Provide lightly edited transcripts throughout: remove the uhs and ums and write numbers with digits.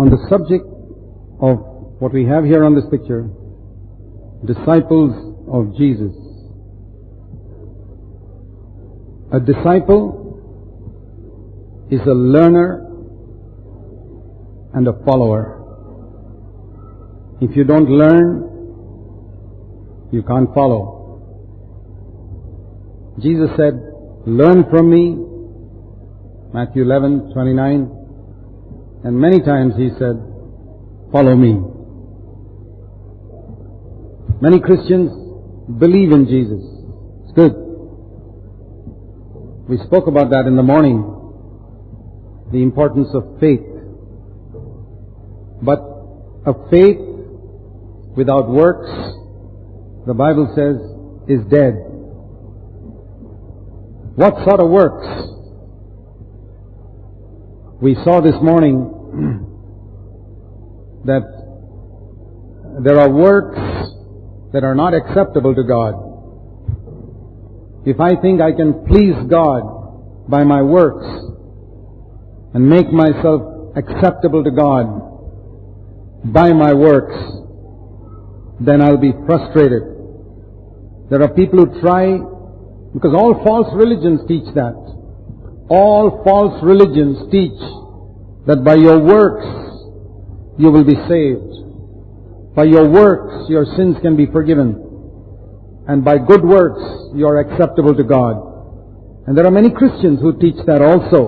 on the subject of what we have here on this picture, disciples of Jesus. A disciple is a learner and a follower. If you don't learn, you can't follow. Jesus said, "Learn from me," Matthew 11:29, and many times he said, "Follow me." Many Christians believe in Jesus. It's good. We spoke about that in the morning, the importance of faith. But a faith without works, the Bible says, is dead. What sort of works? We saw this morning that there are works that are not acceptable to God. If I think I can please God by my works and make myself acceptable to God by my works, then I'll be frustrated. There are people who try, because all false religions teach that. All false religions teach that by your works you will be saved. By your works your sins can be forgiven. And by good works you are acceptable to God. And there are many Christians who teach that also.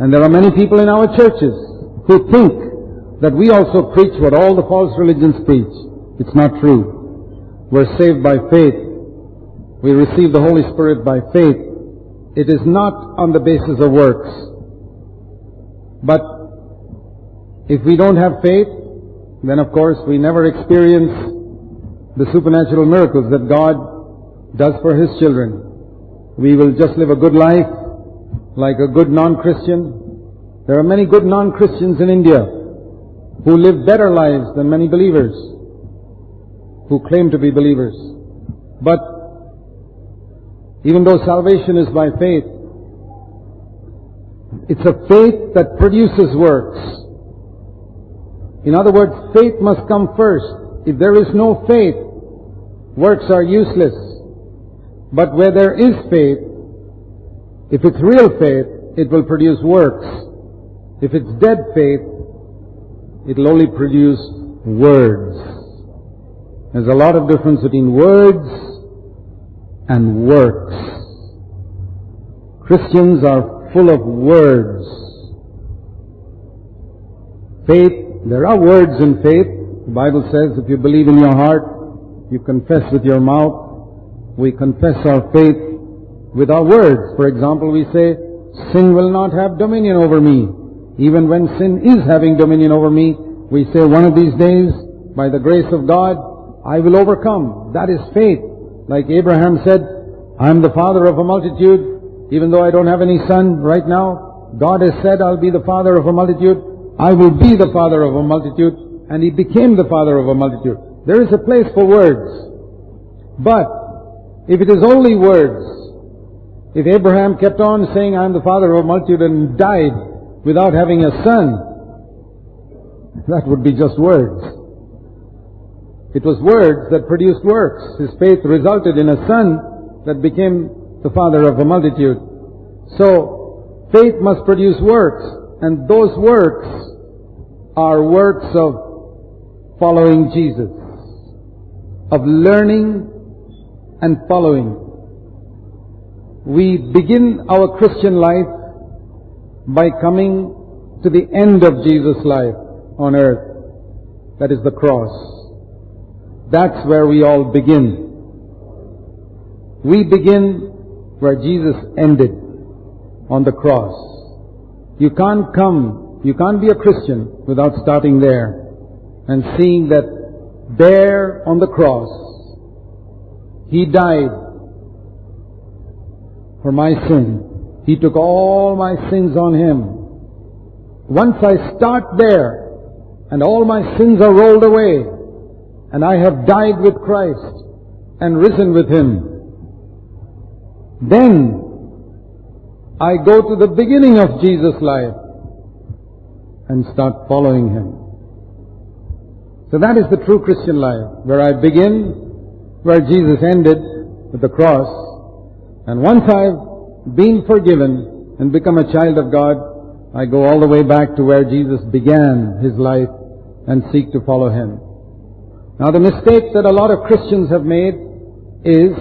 And there are many people in our churches who think that we also preach what all the false religions preach. It's not true. We're saved by faith. We receive the Holy Spirit by faith. It is not on the basis of works. But if we don't have faith, then of course we never experience the supernatural miracles that God does for His children. We will just live a good life like a good non-Christian. There are many good non-Christians in India who live better lives than many believers, who claim to be believers. But even though salvation is by faith, it's a faith that produces works. In other words, faith must come first. If there is no faith, works are useless. But where there is faith, if it's real faith, it will produce works. If it's dead faith, it will only produce words. There's a lot of difference between words and works. Christians are full of words. Faith, there are words in faith. The Bible says if you believe in your heart, you confess with your mouth. We confess our faith with our words. For example, we say, "Sin will not have dominion over me." Even when sin is having dominion over me, we say, "One of these days, by the grace of God, I will overcome." That is faith. Like Abraham said, "I am the father of a multitude." Even though I don't have any son right now, God has said, "I'll be the father of a multitude." I will be the father of a multitude. And he became the father of a multitude. There is a place for words. But if it is only words, if Abraham kept on saying, "I am the father of a multitude," and died without having a son, that would be just words. It was words that produced works. His faith resulted in a son that became the father of a multitude. So, faith must produce works, and those works are works of following Jesus, of learning and following. We begin our Christian life by coming to the end of Jesus' life on earth. That is the cross. That's where we all begin. We begin where Jesus ended, on the cross. You can't be a Christian without starting there and seeing that there on the cross He died for my sin. He took all my sins on Him. Once I start there, and all my sins are rolled away, and I have died with Christ and risen with Him, then I go to the beginning of Jesus' life, and start following Him. So that is the true Christian life, where I begin, where Jesus ended, with the cross. And once I've been forgiven and become a child of God, I go all the way back to where Jesus began His life and seek to follow Him. Now the mistake that a lot of Christians have made is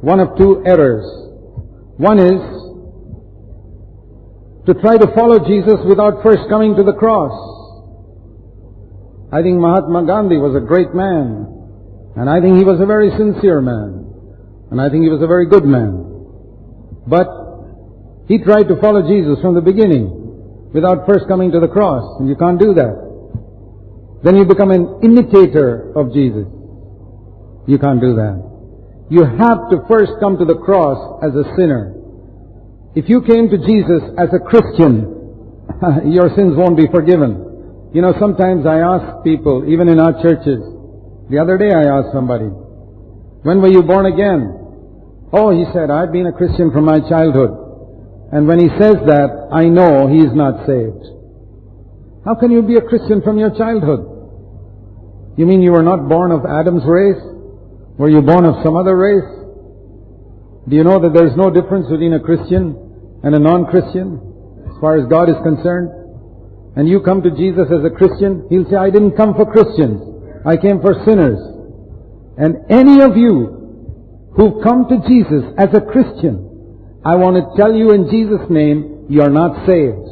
one of two errors. One is to try to follow Jesus without first coming to the cross. I think Mahatma Gandhi was a great man, and I think he was a very sincere man, and I think he was a very good man. But he tried to follow Jesus from the beginning without first coming to the cross, and you can't do that. Then you become an imitator of Jesus. You can't do that. You have to first come to the cross as a sinner. If you came to Jesus as a Christian, your sins won't be forgiven. You know, sometimes I ask people, even in our churches, the other day I asked somebody, when were you born again? Oh, he said, I've been a Christian from my childhood. And when he says that, I know he is not saved. How can you be a Christian from your childhood? You mean you were not born of Adam's race? Were you born of some other race? Do you know that there is no difference between a Christian and a non-Christian as far as God is concerned? And you come to Jesus as a Christian, He'll say, I didn't come for Christians, I came for sinners. And any of you who've come to Jesus as a Christian, I want to tell you in Jesus' name, you are not saved.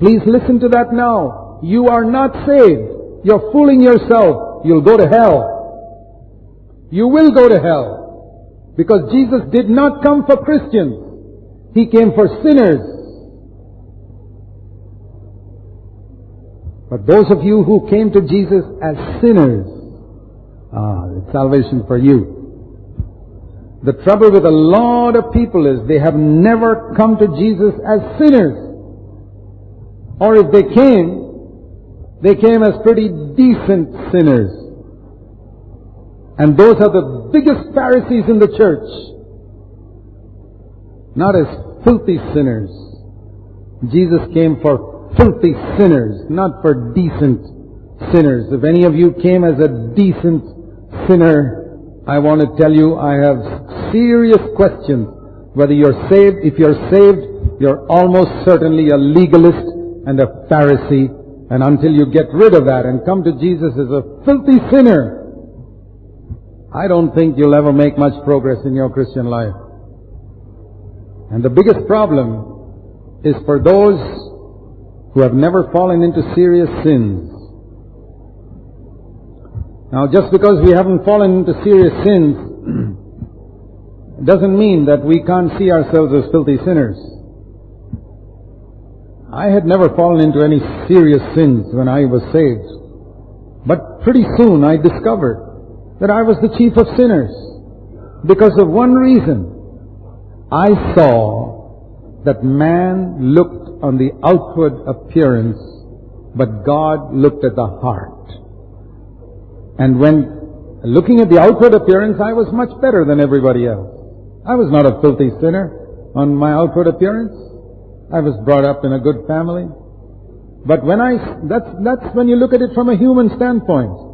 Please listen to that now. You are not saved. You're fooling yourself. You'll go to hell. You will go to hell, because Jesus did not come for Christians. He came for sinners. But those of you who came to Jesus as sinners, it's salvation for you. The trouble with a lot of people is they have never come to Jesus as sinners. Or if they came as pretty decent sinners. And those are the biggest Pharisees in the church. Not as filthy sinners. Jesus came for filthy sinners, not for decent sinners. If any of you came as a decent sinner, I want to tell you I have serious questions whether you're saved. If you're saved, you're almost certainly a legalist and a Pharisee. And until you get rid of that and come to Jesus as a filthy sinner, I don't think you'll ever make much progress in your Christian life. And the biggest problem is for those who have never fallen into serious sins. Now, just because we haven't fallen into serious sins doesn't mean that we can't see ourselves as filthy sinners. I had never fallen into any serious sins when I was saved. But pretty soon I discovered that I was the chief of sinners, because of one reason. I saw that man looked on the outward appearance, but God looked at the heart. And when looking at the outward appearance, I was much better than everybody else. I was not a filthy sinner on my outward appearance. I was brought up in a good family. But when that's when you look at it from a human standpoint.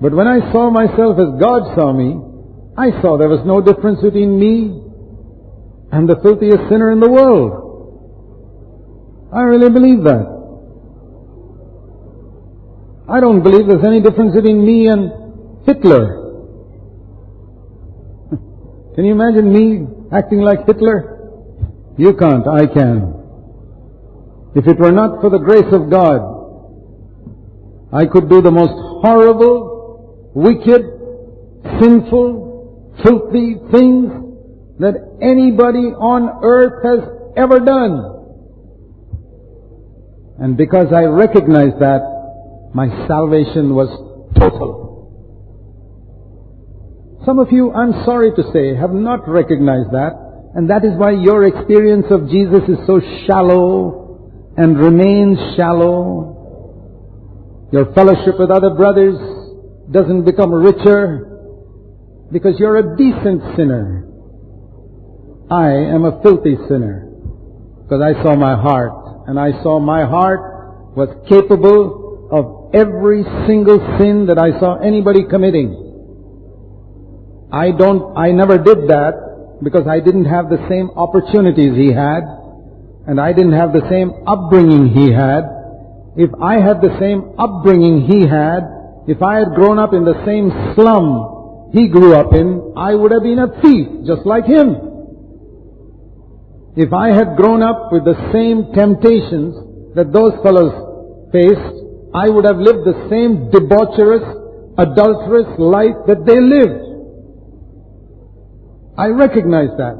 But when I saw myself as God saw me, I saw there was no difference between me and the filthiest sinner in the world. I really believe that. I don't believe there's any difference between me and Hitler. Can you imagine me acting like Hitler? You can't, I can. If it were not for the grace of God, I could do the most horrible, wicked, sinful, filthy things that anybody on earth has ever done. And because I recognized that, my salvation was total. Some of you, I'm sorry to say, have not recognized that, and that is why your experience of Jesus is so shallow and remains shallow. Your fellowship with other brothers doesn't become richer, because you're a decent sinner. I am a filthy sinner, because I saw my heart, and I saw my heart was capable of every single sin that I saw anybody committing. I never did that because I didn't have the same opportunities he had, and I didn't have the same upbringing he had. If I had the same upbringing he had, if I had grown up in the same slum he grew up in, I would have been a thief just like him. If I had grown up with the same temptations that those fellows faced, I would have lived the same debaucherous, adulterous life that they lived. I recognize that.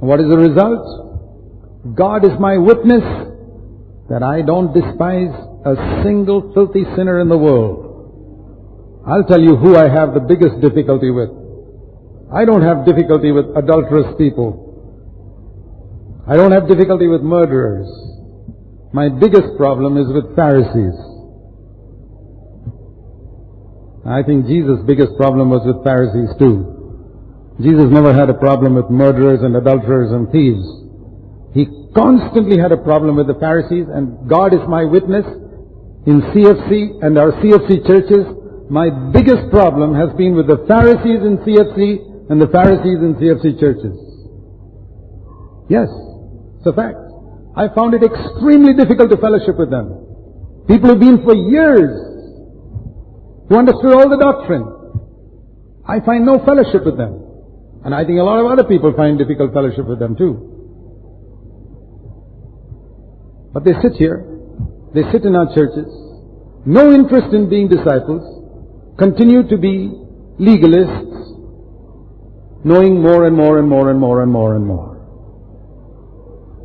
What is the result? God is my witness that I don't despise a single filthy sinner in the world. I'll tell you who I have the biggest difficulty with. I don't have difficulty with adulterous people. I don't have difficulty with murderers. My biggest problem is with Pharisees. I think Jesus' biggest problem was with Pharisees too. Jesus never had a problem with murderers and adulterers and thieves. He constantly had a problem with the Pharisees, and God is my witness. In CFC and our CFC churches, my biggest problem has been with the Pharisees in CFC and the Pharisees in CFC churches. Yes. It's a fact. I found it extremely difficult to fellowship with them. People who've been for years, who understood all the doctrine, I find no fellowship with them. And I think a lot of other people find difficult fellowship with them too. But they sit here, they sit in our churches, no interest in being disciples, continue to be legalists, knowing more and more and more and more and more and more.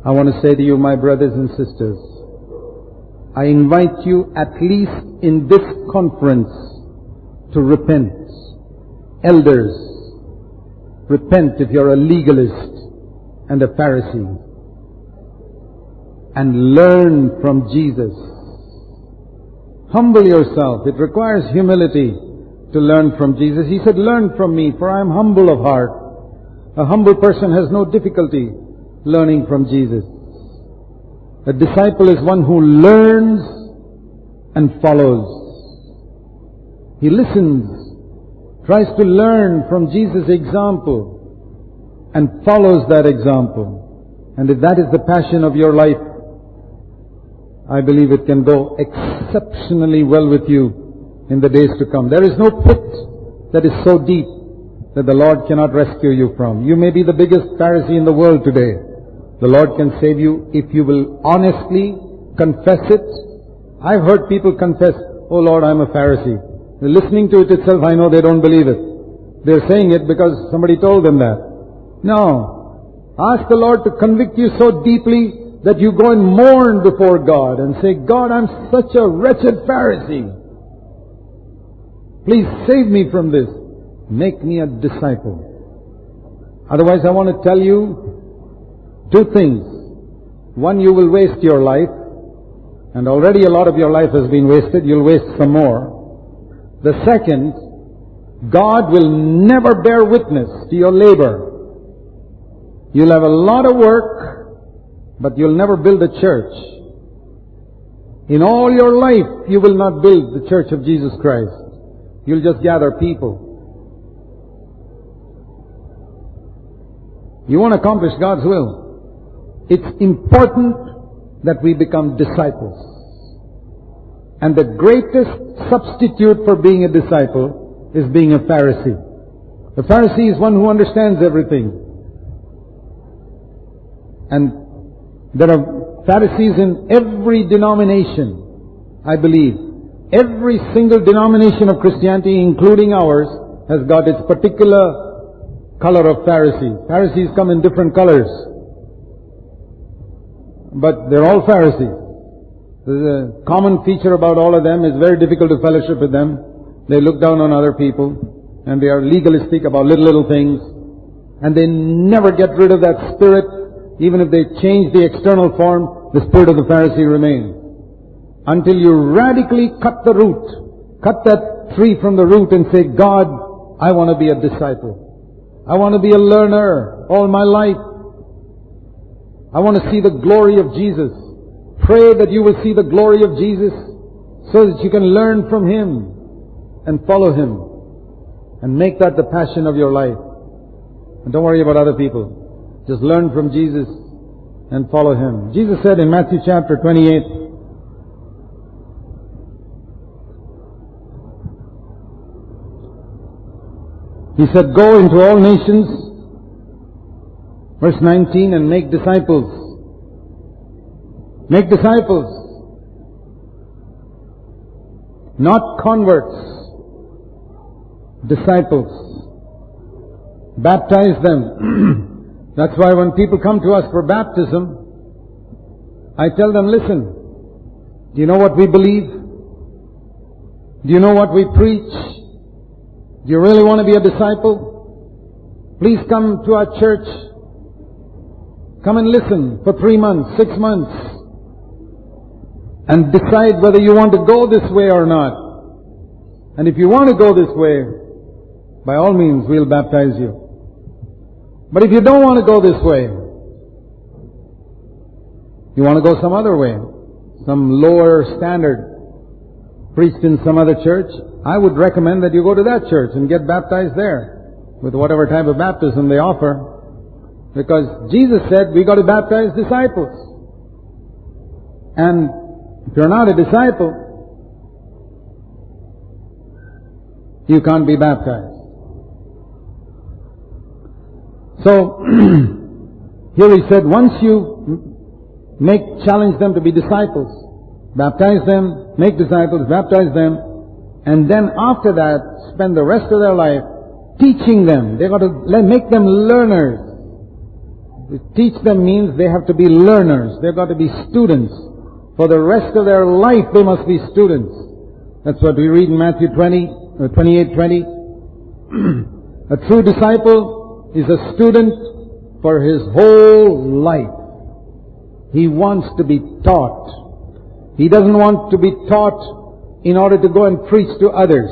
I want to say to you, my brothers and sisters, I invite you, at least in this conference, to repent. Elders, repent if you're a legalist and a Pharisee, and learn from Jesus. Humble yourself. It requires humility to learn from Jesus. He said, learn from me, for I am humble of heart. A humble person has no difficulty learning from Jesus. A disciple is one who learns and follows. He listens, tries to learn from Jesus' example, and follows that example. And if that is the passion of your life, I believe it can go exceptionally well with you in the days to come. There is no pit that is so deep that the Lord cannot rescue you from. You may be the biggest Pharisee in the world today. The Lord can save you if you will honestly confess it. I've heard people confess, "Oh Lord, I'm a Pharisee." Listening to it itself, I know they don't believe it. They're saying it because somebody told them that. No. Ask the Lord to convict you so deeply that you go and mourn before God and say, "God, I'm such a wretched Pharisee. Please save me from this. Make me a disciple." Otherwise, I want to tell you two things. One, you will waste your life, and already a lot of your life has been wasted. You'll waste some more. The second, God will never bear witness to your labor. You'll have a lot of work, but you'll never build a church. In all your life, you will not build the church of Jesus Christ. You'll just gather people. You want to accomplish God's will. It's important that we become disciples. And the greatest substitute for being a disciple is being a Pharisee. The Pharisee is one who understands everything. And there are Pharisees in every denomination, I believe. Every single denomination of Christianity, including ours, has got its particular color of Pharisees. Pharisees come in different colors, but they're all Pharisees. The common feature about all of them is very difficult to fellowship with them. They look down on other people, and they are legalistic about little things, and they never get rid of that spirit. Even if they change the external form, the spirit of the Pharisee remains. Until you radically cut the root, cut that tree from the root and say, "God, I want to be a disciple. I want to be a learner all my life. I want to see the glory of Jesus. pray that you will see the glory of Jesus so that you can learn from Him and follow Him and make that the passion of your life. And don't worry about other people. Just learn from Jesus and follow Him. Jesus said in Matthew chapter 28, He said, "Go into all nations," verse 19, "and make disciples." Make disciples, not converts, disciples. Baptize them. That's why when people come to us for baptism, I tell them, listen, do you know what we believe? Do you know what we preach? Do you really want to be a disciple? Please come to our church. Come and listen for 3 months, 6 months. And decide whether you want to go this way or not. And if you want to go this way, by all means, we'll baptize you. But if you don't want to go this way, you want to go some other way, some lower standard, preached in some other church, I would recommend that you go to that church and get baptized there with whatever type of baptism they offer. Because Jesus said, we got to baptize disciples. And if you're not a disciple, you can't be baptized. So, here He said, once you challenge them to be disciples, baptize them, make disciples, baptize them, and then after that, spend the rest of their life teaching them. They've got to make them learners. Teach them means they have to be learners. They've got to be students. For the rest of their life, they must be students. That's what we read in Matthew 28:20. A true disciple is a student for his whole life. He wants to be taught. He doesn't want to be taught in order to go and preach to others.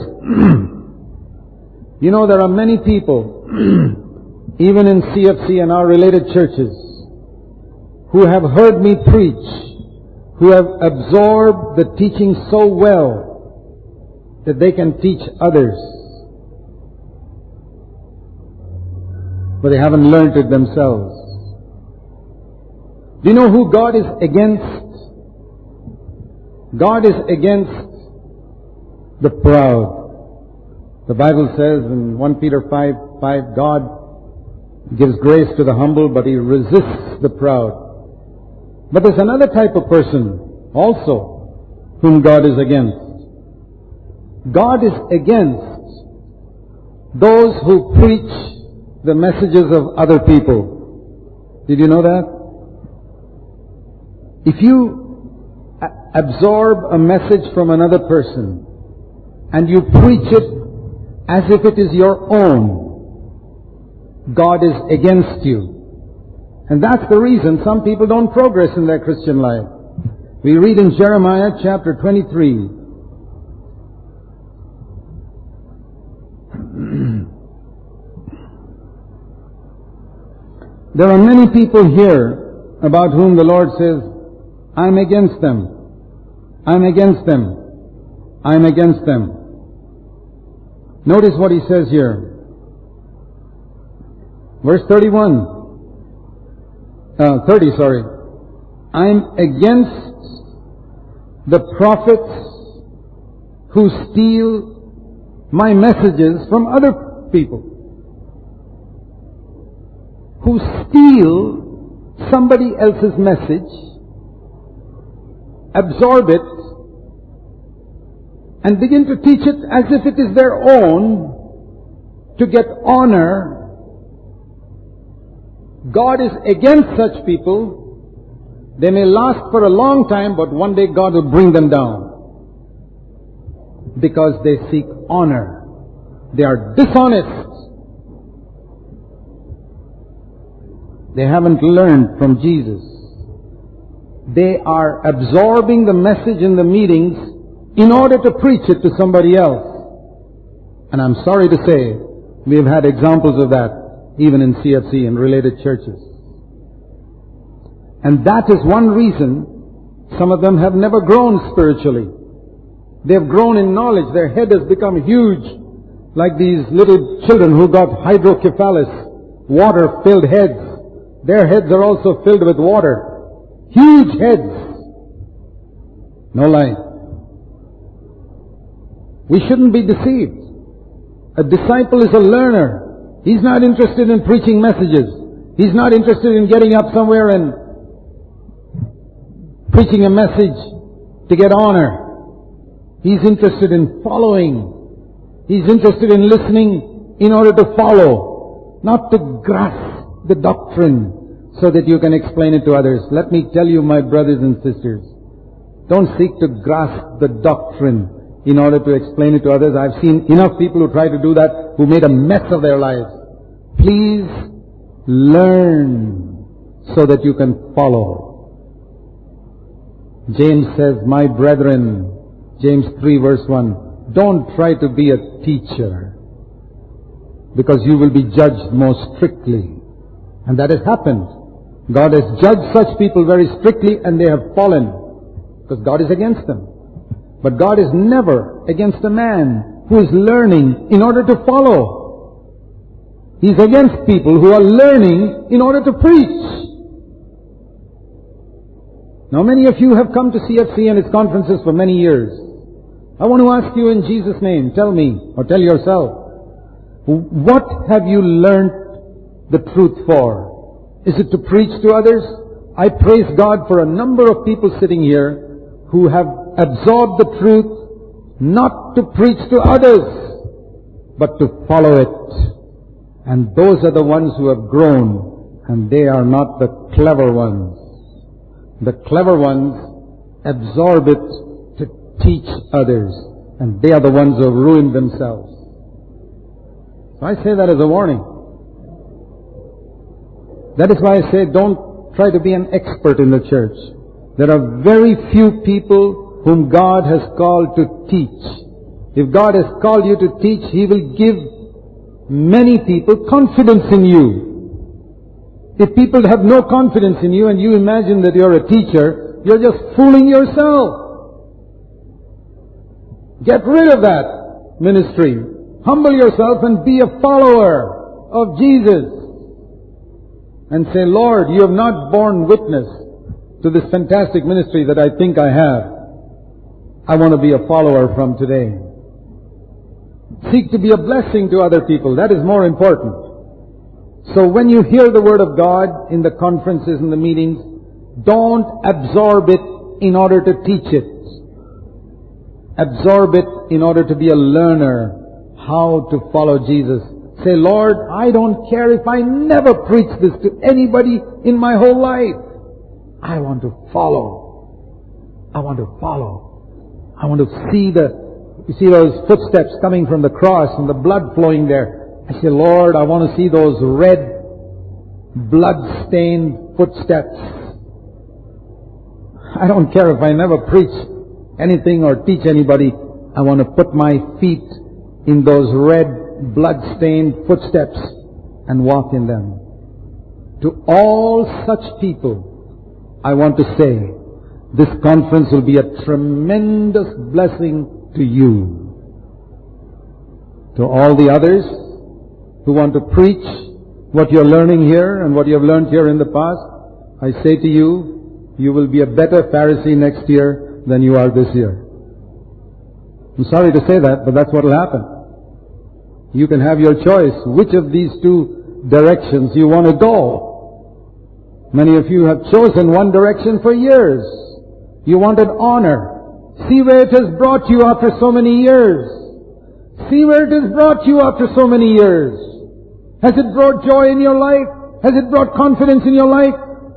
You know, there are many people, even in CFC and our related churches, who have heard me preach, who have absorbed the teaching so well that they can teach others. But they haven't learned it themselves. Do you know who God is against? God is against the proud. The Bible says in 1 Peter 5:5, God gives grace to the humble, but He resists the proud. But there's another type of person also whom God is against. God is against those who preach the messages of other people. Did you know that? If you absorb a message from another person and you preach it as if it is your own, God is against you. And that's the reason some people don't progress in their Christian life. We read in Jeremiah chapter 23. There are many people here about whom the Lord says, I'm against them. I'm against them. I'm against them. Notice what He says here. Verse 30. I'm against the prophets who steal my messages from other people. Who steal somebody else's message, absorb it, and begin to teach it as if it is their own to get honor. God is against such people. They may last for a long time, but one day God will bring them down. Because they seek honor. They are dishonest. They haven't learned from Jesus. They are absorbing the message in the meetings in order to preach it to somebody else. And I'm sorry to say, we've had examples of that. Even in CFC and related churches. And that is one reason Some of them have never grown spiritually. They've grown in knowledge. Their head has become huge, like these little children who got hydrocephalus, water-filled heads. Their heads are also filled with water. Huge heads. No lie. We shouldn't be deceived. A disciple is a learner. He's not interested in preaching messages. He's not interested in getting up somewhere and preaching a message to get honor. He's interested in following. He's interested in listening in order to follow, not to grasp the doctrine so that you can explain it to others. Let me tell you, my brothers and sisters, don't seek to grasp the doctrine in order to explain it to others. I've seen enough people who try to do that, who made a mess of their lives. Please learn so that you can follow. James says, my brethren, James 3 verse 1, don't try to be a teacher, because you will be judged more strictly. And that has happened. God has judged such people very strictly, and they have fallen, because God is against them. But God is never against a man who is learning in order to follow. He's against people who are learning in order to preach. Now, many of you have come to CFC and its conferences for many years. I want to ask you in Jesus' name, tell me, or tell yourself, what have you learned the truth for? Is it to preach to others? I praise God for a number of people sitting here who have absorbed the truth, not to preach to others, but to follow it. And those are the ones who have grown, and they are not the clever ones. The clever ones absorb it to teach others, and they are the ones who have ruined themselves. So I say that as a warning. That is why I say don't try to be an expert in the church. There are very few people whom God has called to teach. If God has called you to teach, He will give many people confidence in you. If people have no confidence in you and you imagine that you're a teacher, you're just fooling yourself. Get rid of that ministry. Humble yourself and be a follower of Jesus. And say, Lord, you have not borne witness to this fantastic ministry that I think I have. I want to be a follower from today. Seek to be a blessing to other people. That is more important. So when you hear the Word of God in the conferences and the meetings, don't absorb it in order to teach it. Absorb it in order to be a learner how to follow Jesus. Say, Lord, I don't care if I never preach this to anybody in my whole life. I want to follow. I want to follow. I want to see those footsteps coming from the cross and the blood flowing there. I say, Lord, I want to see those red, blood-stained footsteps. I don't care if I never preach anything or teach anybody. I want to put my feet in those red, blood-stained footsteps and walk in them. To all such people, I want to say, this conference will be a tremendous blessing to you. To all the others who want to preach what you're learning here and what you've learned here in the past, I say to you, you will be a better Pharisee next year than you are this year. I'm sorry to say that, but that's what will happen. You can have your choice which of these two directions you want to go. Many of you have chosen one direction for years. You wanted honor. See where it has brought you after so many years. See where it has brought you after so many years. Has it brought joy in your life? Has it brought confidence in your life?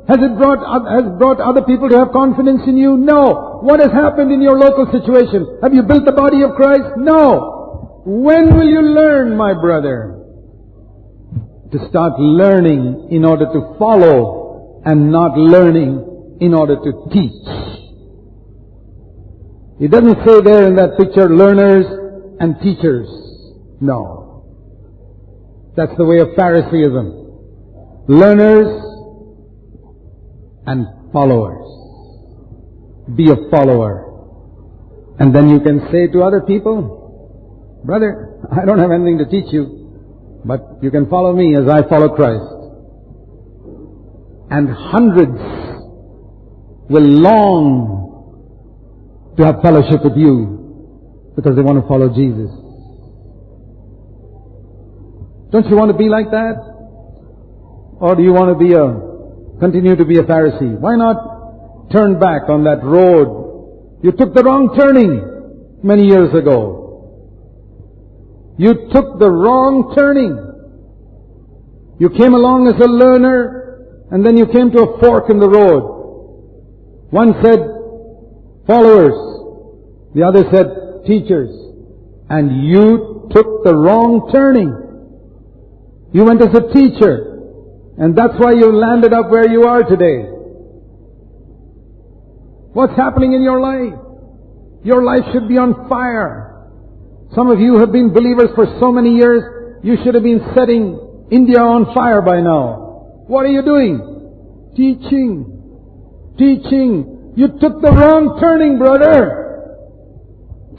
Has it brought other people to have confidence in you? No. What has happened in your local situation? Have you built the body of Christ? No. When will you learn, my brother? To start learning in order to follow and not learning in order to teach. It doesn't say there in that picture, learners and teachers. No. That's the way of Phariseeism. Learners and followers. Be a follower. And then you can say to other people, brother, I don't have anything to teach you, but you can follow me as I follow Christ. And hundreds will long to have fellowship with you because they want to follow Jesus. Don't you want to be like that? Or do you want to be continue to be a Pharisee? Why not turn back on that road? You took the wrong turning many years ago. You took the wrong turning. You came along as a learner, and then you came to a fork in the road. One said, followers. The other said, teachers. And you took the wrong turning. You went as a teacher. And that's why you landed up where you are today. What's happening in your life? Your life should be on fire. Some of you have been believers for so many years, you should have been setting India on fire by now. What are you doing? Teaching. Teaching. You took the wrong turning, brother.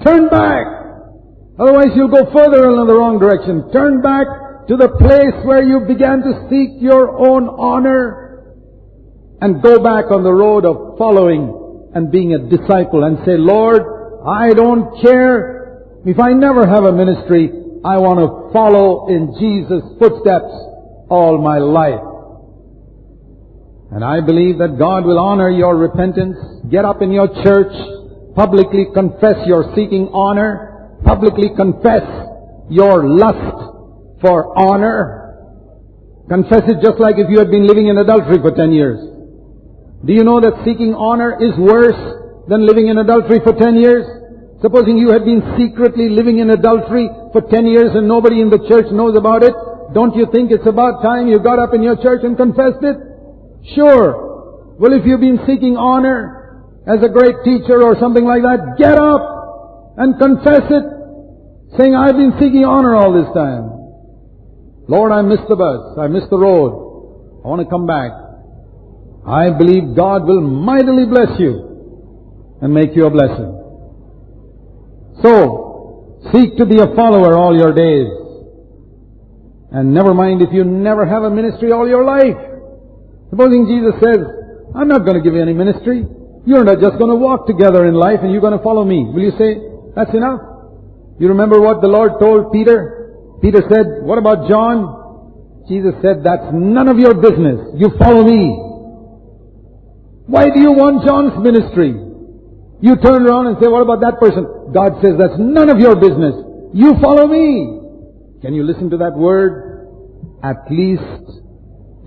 Turn back. Otherwise you'll go further in the wrong direction. Turn back to the place where you began to seek your own honor and go back on the road of following and being a disciple, and say, Lord, I don't care if I never have a ministry. I want to follow in Jesus' footsteps all my life. And I believe that God will honor your repentance. Get up in your church, publicly confess your seeking honor, publicly confess your lust for honor. Confess it just like if you had been living in adultery for 10 years. Do you know that seeking honor is worse than living in adultery for 10 years? Supposing you had been secretly living in adultery for 10 years and nobody in the church knows about it, don't you think it's about time you got up in your church and confessed it? Sure. Well, if you've been seeking honor as a great teacher or something like that, get up and confess it, saying, I've been seeking honor all this time. Lord, I missed the bus. I missed the road. I want to come back. I believe God will mightily bless you and make you a blessing. So, seek to be a follower all your days. And never mind if you never have a ministry all your life. Supposing Jesus says, I'm not going to give you any ministry. You're not just going to walk together in life and you're going to follow me. Will you say, that's enough? You remember what the Lord told Peter? Peter said, what about John? Jesus said, that's none of your business. You follow me. Why do you want John's ministry? You turn around and say, what about that person? God says, that's none of your business. You follow me. Can you listen to that word? At least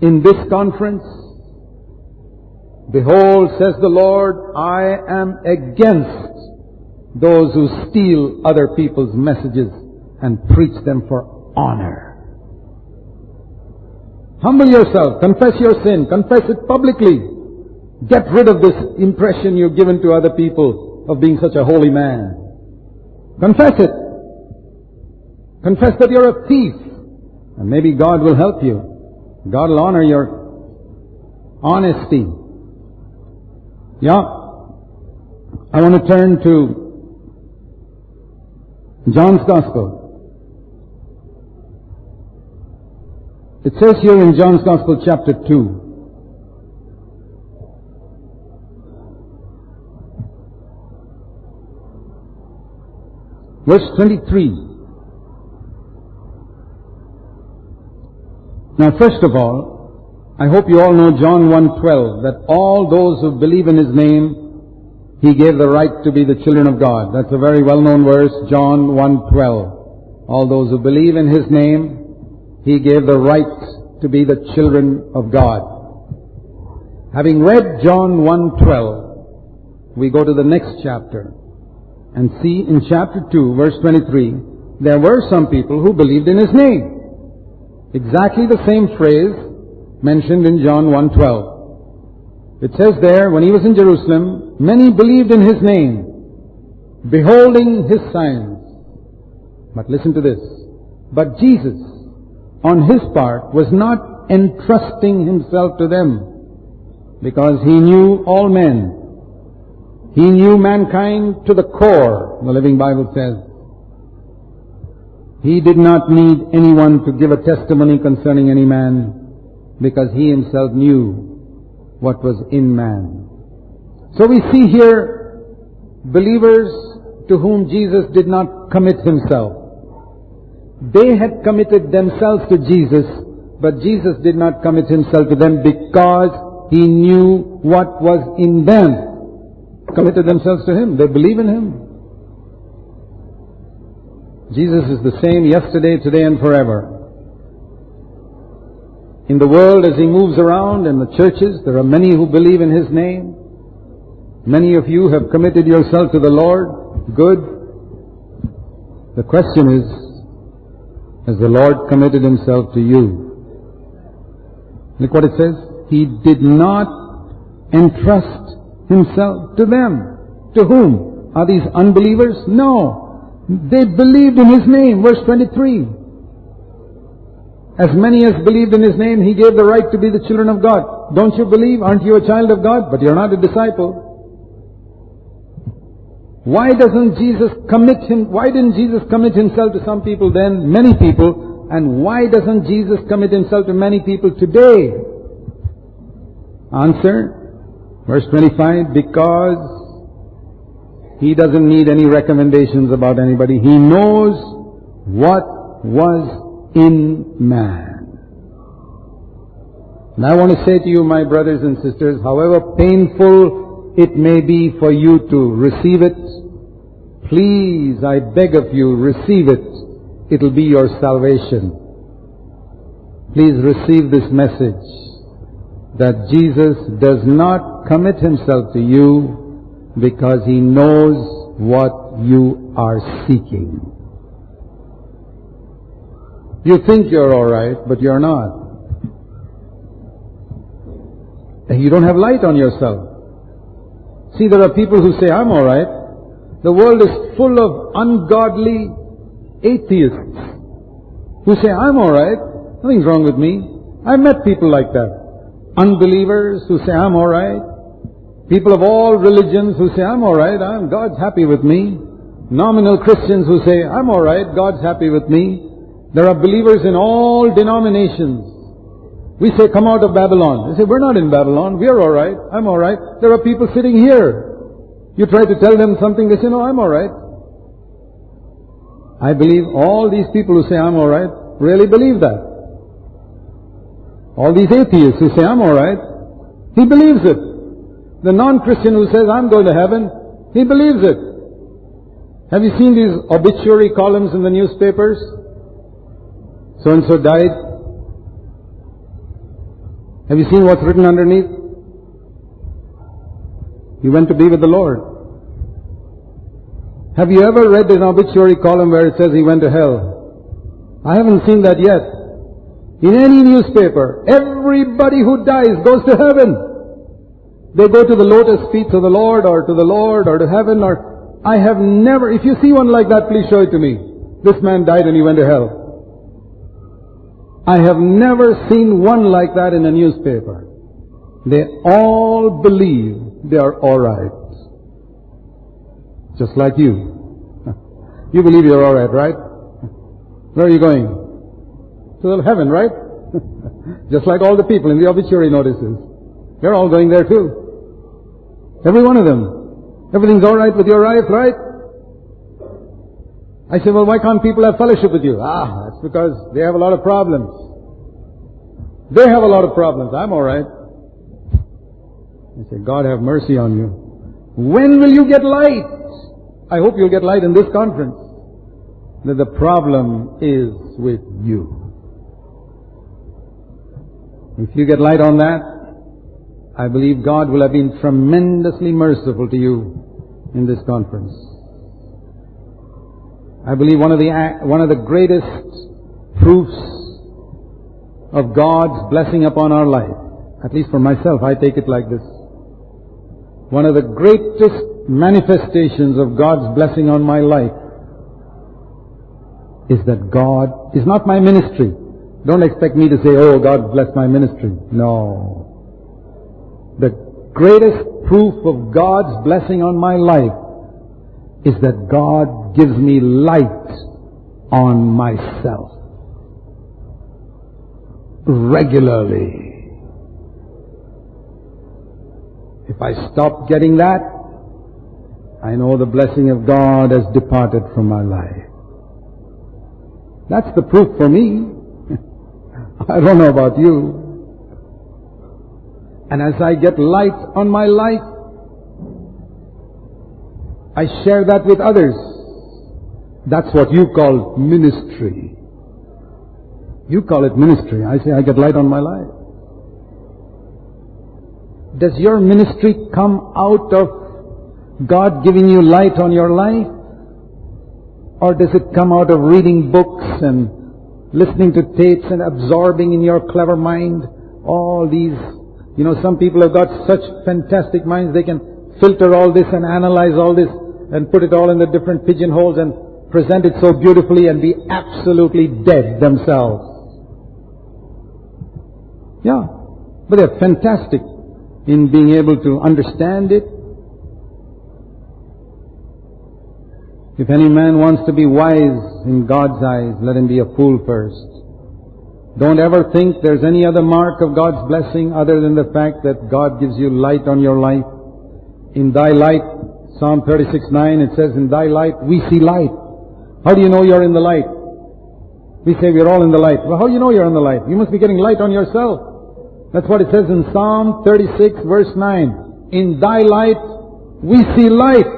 in this conference. Behold, says the Lord, I am against those who steal other people's messages and preach them for honor. Humble yourself. Confess your sin. Confess it publicly. Get rid of this impression you've given to other people of being such a holy man. Confess it. Confess that you're a thief. And maybe God will help you. God will honor your honesty. Yeah. I want to turn to John's Gospel. It says here in John's Gospel chapter 2. Verse 23. Now, first of all, I hope you all know John 1:12, that all those who believe in His name, He gave the right to be the children of God. That's a very well-known verse, John 1:12. All those who believe in His name, He gave the right to be the children of God. Having read John 1:12, we go to the next chapter. And see, in chapter 2, verse 23, there were some people who believed in His name. Exactly the same phrase mentioned in John 1:12. It says there, when He was in Jerusalem, many believed in His name, beholding His signs. But listen to this. But Jesus, on His part, was not entrusting Himself to them, because He knew all men. He knew mankind to the core, the Living Bible says. He did not need anyone to give a testimony concerning any man, because He Himself knew what was in man. So we see here believers to whom Jesus did not commit Himself. They had committed themselves to Jesus, but Jesus did not commit Himself to them because He knew what was in them. Committed themselves to Him. They believe in Him. Jesus is the same yesterday, today and forever. In the world as He moves around in the churches, there are many who believe in His name. Many of you have committed yourself to the Lord. Good. The question is, has the Lord committed Himself to you? Look what it says. He did not entrust Himself to them. To whom? Are these unbelievers? No. They believed in His name. Verse 23. As many as believed in His name, He gave the right to be the children of God. Don't you believe? Aren't you a child of God? But you're not a disciple. Why didn't Jesus commit Himself to some people then, many people? And why doesn't Jesus commit Himself to many people today? Answer, verse 25, because He doesn't need any recommendations about anybody. He knows what was in man. And I want to say to you, my brothers and sisters, however painful it may be for you to receive it, please, I beg of you, receive it. It'll be your salvation. Please receive this message that Jesus does not commit Himself to you, because He knows what you are seeking. You think you're alright, but you're not. You don't have light on yourself. See, there are people who say, I'm alright. The world is full of ungodly atheists who say, I'm alright. Nothing's wrong with me. I've met people like that. Unbelievers who say, I'm alright. People of all religions who say, I'm alright, God's happy with me. Nominal Christians who say, I'm alright, God's happy with me. There are believers in all denominations. We say, come out of Babylon. They say, we're not in Babylon, we're alright, I'm alright. There are people sitting here. You try to tell them something, they say, no, I'm alright. I believe all these people who say, I'm alright, really believe that. All these atheists who say, I'm alright, he believes it. The non-Christian who says, I'm going to heaven, he believes it. Have you seen these obituary columns in the newspapers? So-and-so died. Have you seen what's written underneath? He went to be with the Lord. Have you ever read an obituary column where it says he went to hell? I haven't seen that yet. In any newspaper, everybody who dies goes to heaven. They go to the lotus feet of the Lord, or to the Lord, or to heaven, or... I have never... If you see one like that, please show it to me. This man died and he went to hell. I have never seen one like that in a newspaper. They all believe they are alright. Just like you. You believe you're alright, right? Where are you going? To heaven, right? Just like all the people in the obituary notices. You're all going there too. Every one of them. Everything's alright with your life, right? I say, well, why can't people have fellowship with you? That's because they have a lot of problems. They have a lot of problems. I'm alright. I say, God have mercy on you. When will you get light? I hope you'll get light in this conference. That the problem is with you. If you get light on that, I believe God will have been tremendously merciful to you in this conference. I believe one of the greatest proofs of God's blessing upon our life, at least for myself, I take it like this. One of the greatest manifestations of God's blessing on my life is that God is not my ministry. Don't expect me to say, oh, God bless my ministry. No. The greatest proof of God's blessing on my life is that God gives me light on myself regularly. If I stop getting that, I know the blessing of God has departed from my life. That's the proof for me. I don't know about you. And as I get light on my life, I share that with others. That's what you call ministry. You call it ministry. I say I get light on my life. Does your ministry come out of God giving you light on your life? Or does it come out of reading books and listening to tapes and absorbing in your clever mind all these? You know, some people have got such fantastic minds, they can filter all this and analyze all this and put it all in the different pigeonholes and present it so beautifully and be absolutely dead themselves. Yeah, but they're fantastic in being able to understand it. If any man wants to be wise in God's eyes, let him be a fool first. Don't ever think there's any other mark of God's blessing other than the fact that God gives you light on your life. In thy light, Psalm 36:9, it says, in thy light we see light. How do you know you're in the light? We say we're all in the light. Well, how do you know you're in the light? You must be getting light on yourself. That's what it says in Psalm 36 verse 9. In thy light we see light.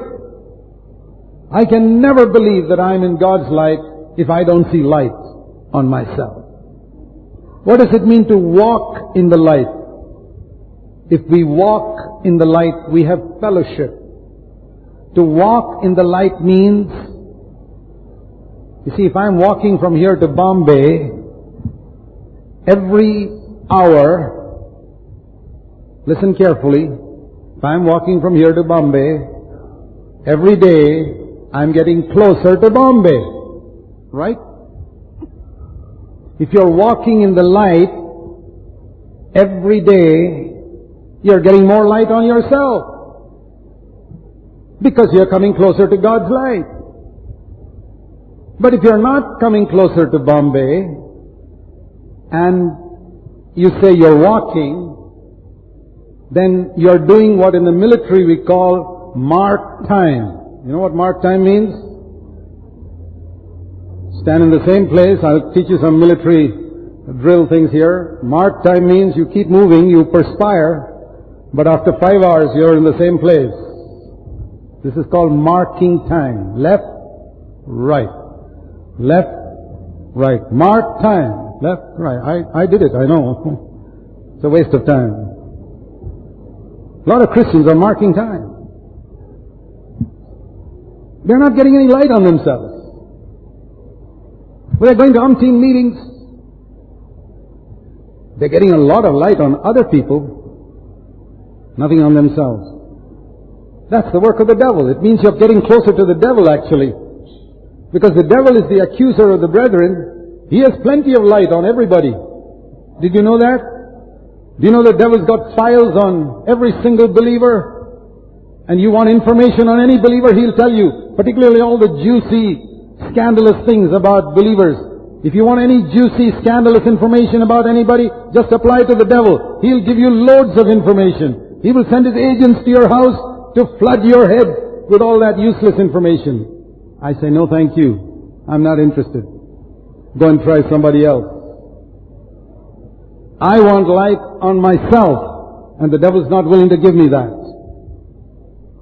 I can never believe that I'm in God's light if I don't see light on myself. What does it mean to walk in the light? If we walk in the light, we have fellowship. To walk in the light means, you see, if I'm walking from here to Bombay, every hour, listen carefully, if I'm walking from here to Bombay, every day I'm getting closer to Bombay, right? If you're walking in the light, every day you're getting more light on yourself because you're coming closer to God's light. But if you're not coming closer to Bombay and you say you're walking, then you're doing what in the military we call mark time. You know what mark time means? Stand in the same place. I'll teach you some military drill things here. Mark time means you keep moving, you perspire, but after 5 hours you're in the same place. This is called marking time. Left, right. Left, right. Mark time. Left, right. I did it, I know. It's a waste of time. A lot of Christians are marking time. They're not getting any light on themselves. But they're going to umpteen meetings. They're getting a lot of light on other people, nothing on themselves. That's the work of the devil. It means you're getting closer to the devil, actually. Because the devil is the accuser of the brethren. He has plenty of light on everybody. Did you know that? Do you know the devil's got files on every single believer? And you want information on any believer, he'll tell you. Particularly all the juicy, scandalous things about believers. If you want any juicy, scandalous information about anybody, just apply to the devil. He'll give you loads of information. He will send his agents to your house to flood your head with all that useless information. I say, no thank you. I'm not interested. Go and try somebody else. I want light on myself, and the devil's not willing to give me that.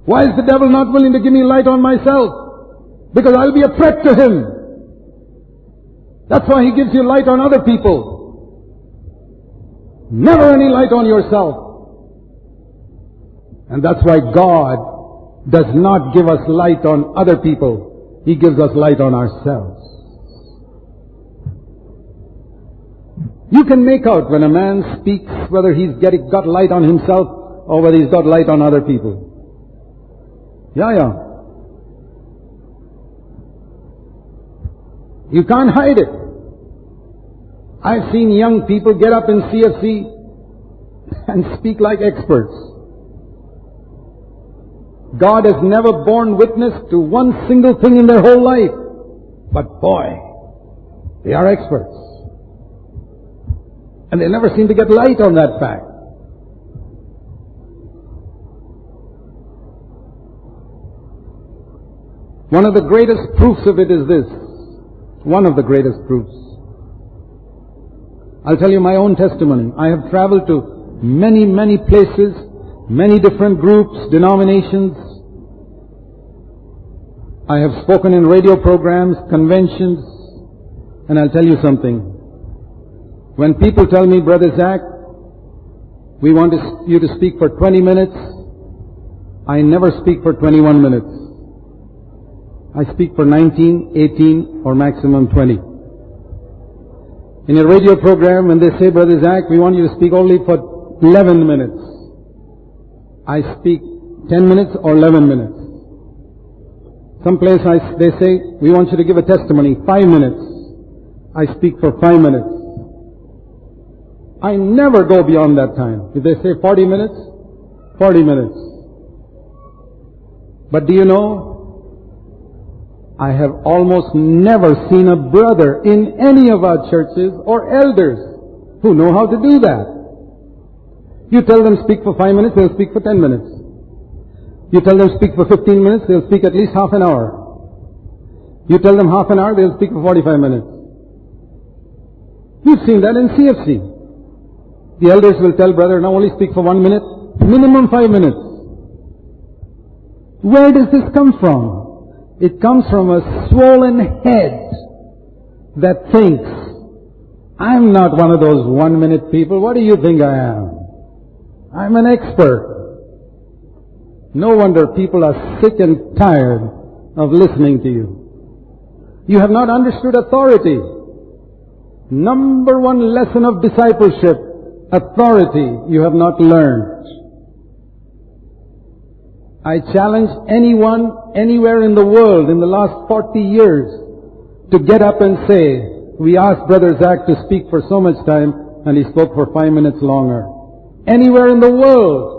Why is the devil not willing to give me light on myself? Because I'll be a threat to him. That's why he gives you light on other people. Never any light on yourself. And that's why God does not give us light on other people. He gives us light on ourselves. You can make out when a man speaks whether he's got light on himself or whether he's got light on other people. Yeah. You can't hide it. I've seen young people get up in CFC and speak like experts. God has never borne witness to one single thing in their whole life. But boy, they are experts. And they never seem to get light on that fact. One of the greatest proofs of it is this. One of the greatest proofs. I'll tell you my own testimony. I have traveled to many, many places, many different groups, denominations. I have spoken in radio programs, conventions, and I'll tell you something. When people tell me, Brother Zach, we want you to speak for 20 minutes, I never speak for 21 minutes. I speak for 19, 18, or maximum 20. In a radio program, when they say, Brother Zach, we want you to speak only for 11 minutes, I speak 10 minutes or 11 minutes. Someplace they say, we want you to give a testimony, 5 minutes. I speak for 5 minutes. I never go beyond that time. If they say 40 minutes, 40 minutes. But do you know, I have almost never seen a brother in any of our churches or elders who know how to do that. You tell them speak for 5 minutes, they'll speak for 10 minutes. You tell them speak for 15 minutes, they'll speak at least half an hour. You tell them half an hour, they'll speak for 45 minutes. You've seen that in CFC. The elders will tell brother, now only speak for 1 minute, minimum 5 minutes. Where does this come from? It comes from a swollen head that thinks, I'm not one of those 1 minute people. What do you think I am? I'm an expert. No wonder people are sick and tired of listening to you. You have not understood authority. Number one lesson of discipleship, authority you have not learned. I challenge anyone, anywhere in the world in the last 40 years to get up and say, we asked Brother Zach to speak for so much time and he spoke for 5 minutes longer. Anywhere in the world,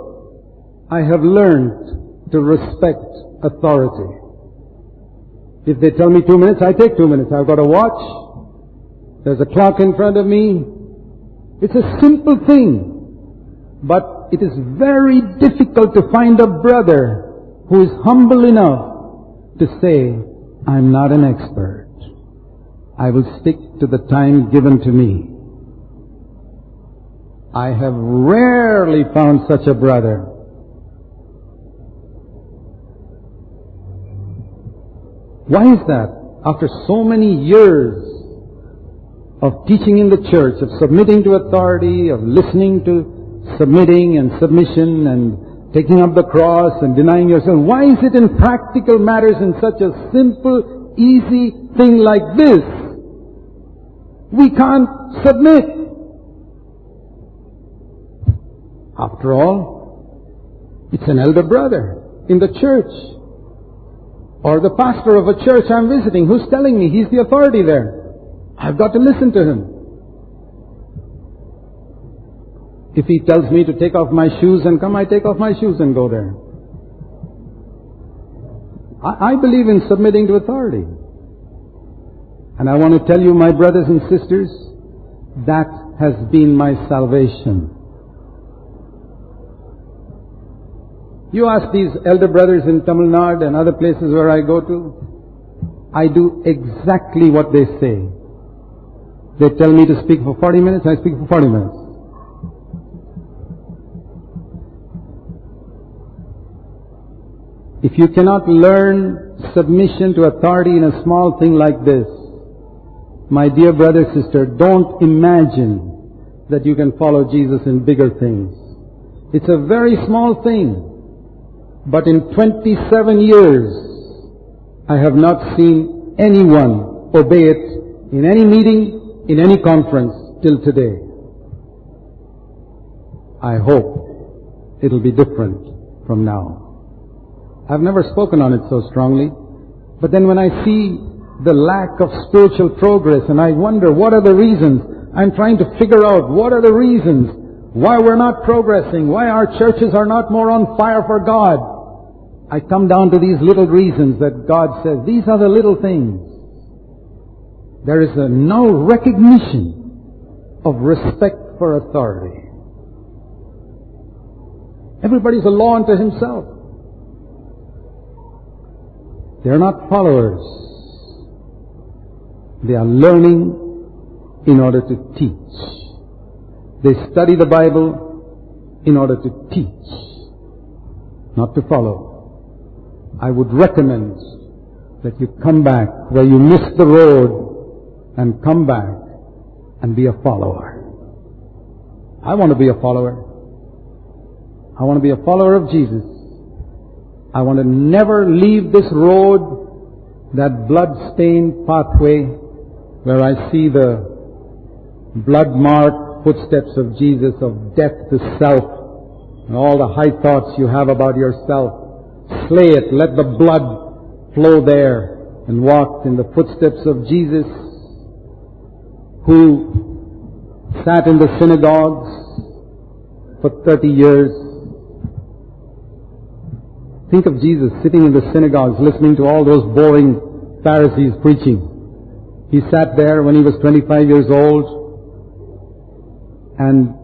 I have learned to respect authority. If they tell me 2 minutes, I take 2 minutes. I've got a watch. There's a clock in front of me. It's a simple thing, but it is very difficult to find a brother who is humble enough to say, I'm not an expert. I will stick to the time given to me. I have rarely found such a brother. Why is that? After so many years of teaching in the church, of submitting to authority, of listening to submitting and submission and taking up the cross and denying yourself. Why is it in practical matters in such a simple, easy thing like this? We can't submit. After all, it's an elder brother in the church or the pastor of a church I'm visiting who's telling me he's the authority there. I've got to listen to him. If he tells me to take off my shoes and come, I take off my shoes and go there. I believe in submitting to authority. And I want to tell you, my brothers and sisters, that has been my salvation. You ask these elder brothers in Tamil Nadu and other places where I go to, I do exactly what they say. They tell me to speak for 40 minutes, I speak for 40 minutes. If you cannot learn submission to authority in a small thing like this, my dear brother, sister, don't imagine that you can follow Jesus in bigger things. It's a very small thing, but in 27 years, I have not seen anyone obey it in any meeting, in any conference till today. I hope it'll be different from now. I've never spoken on it so strongly. But then when I see the lack of spiritual progress and I wonder what are the reasons, I'm trying to figure out what are the reasons why we're not progressing, why our churches are not more on fire for God. I come down to these little reasons that God says, these are the little things. There is a now recognition of respect for authority. Everybody's a law unto himself. They're not followers. They are learning in order to teach. They study the Bible in order to teach, not to follow. I would recommend that you come back where you missed the road and come back and be a follower. I want to be a follower. I want to be a follower of Jesus. I want to never leave this road, that blood-stained pathway where I see the blood-marked footsteps of Jesus, of death to self, and all the high thoughts you have about yourself. Slay it. Let the blood flow there, and walk in the footsteps of Jesus, who sat in the synagogues for 30 years. Think of Jesus sitting in the synagogues listening to all those boring Pharisees preaching. He sat there when he was 25 years old, and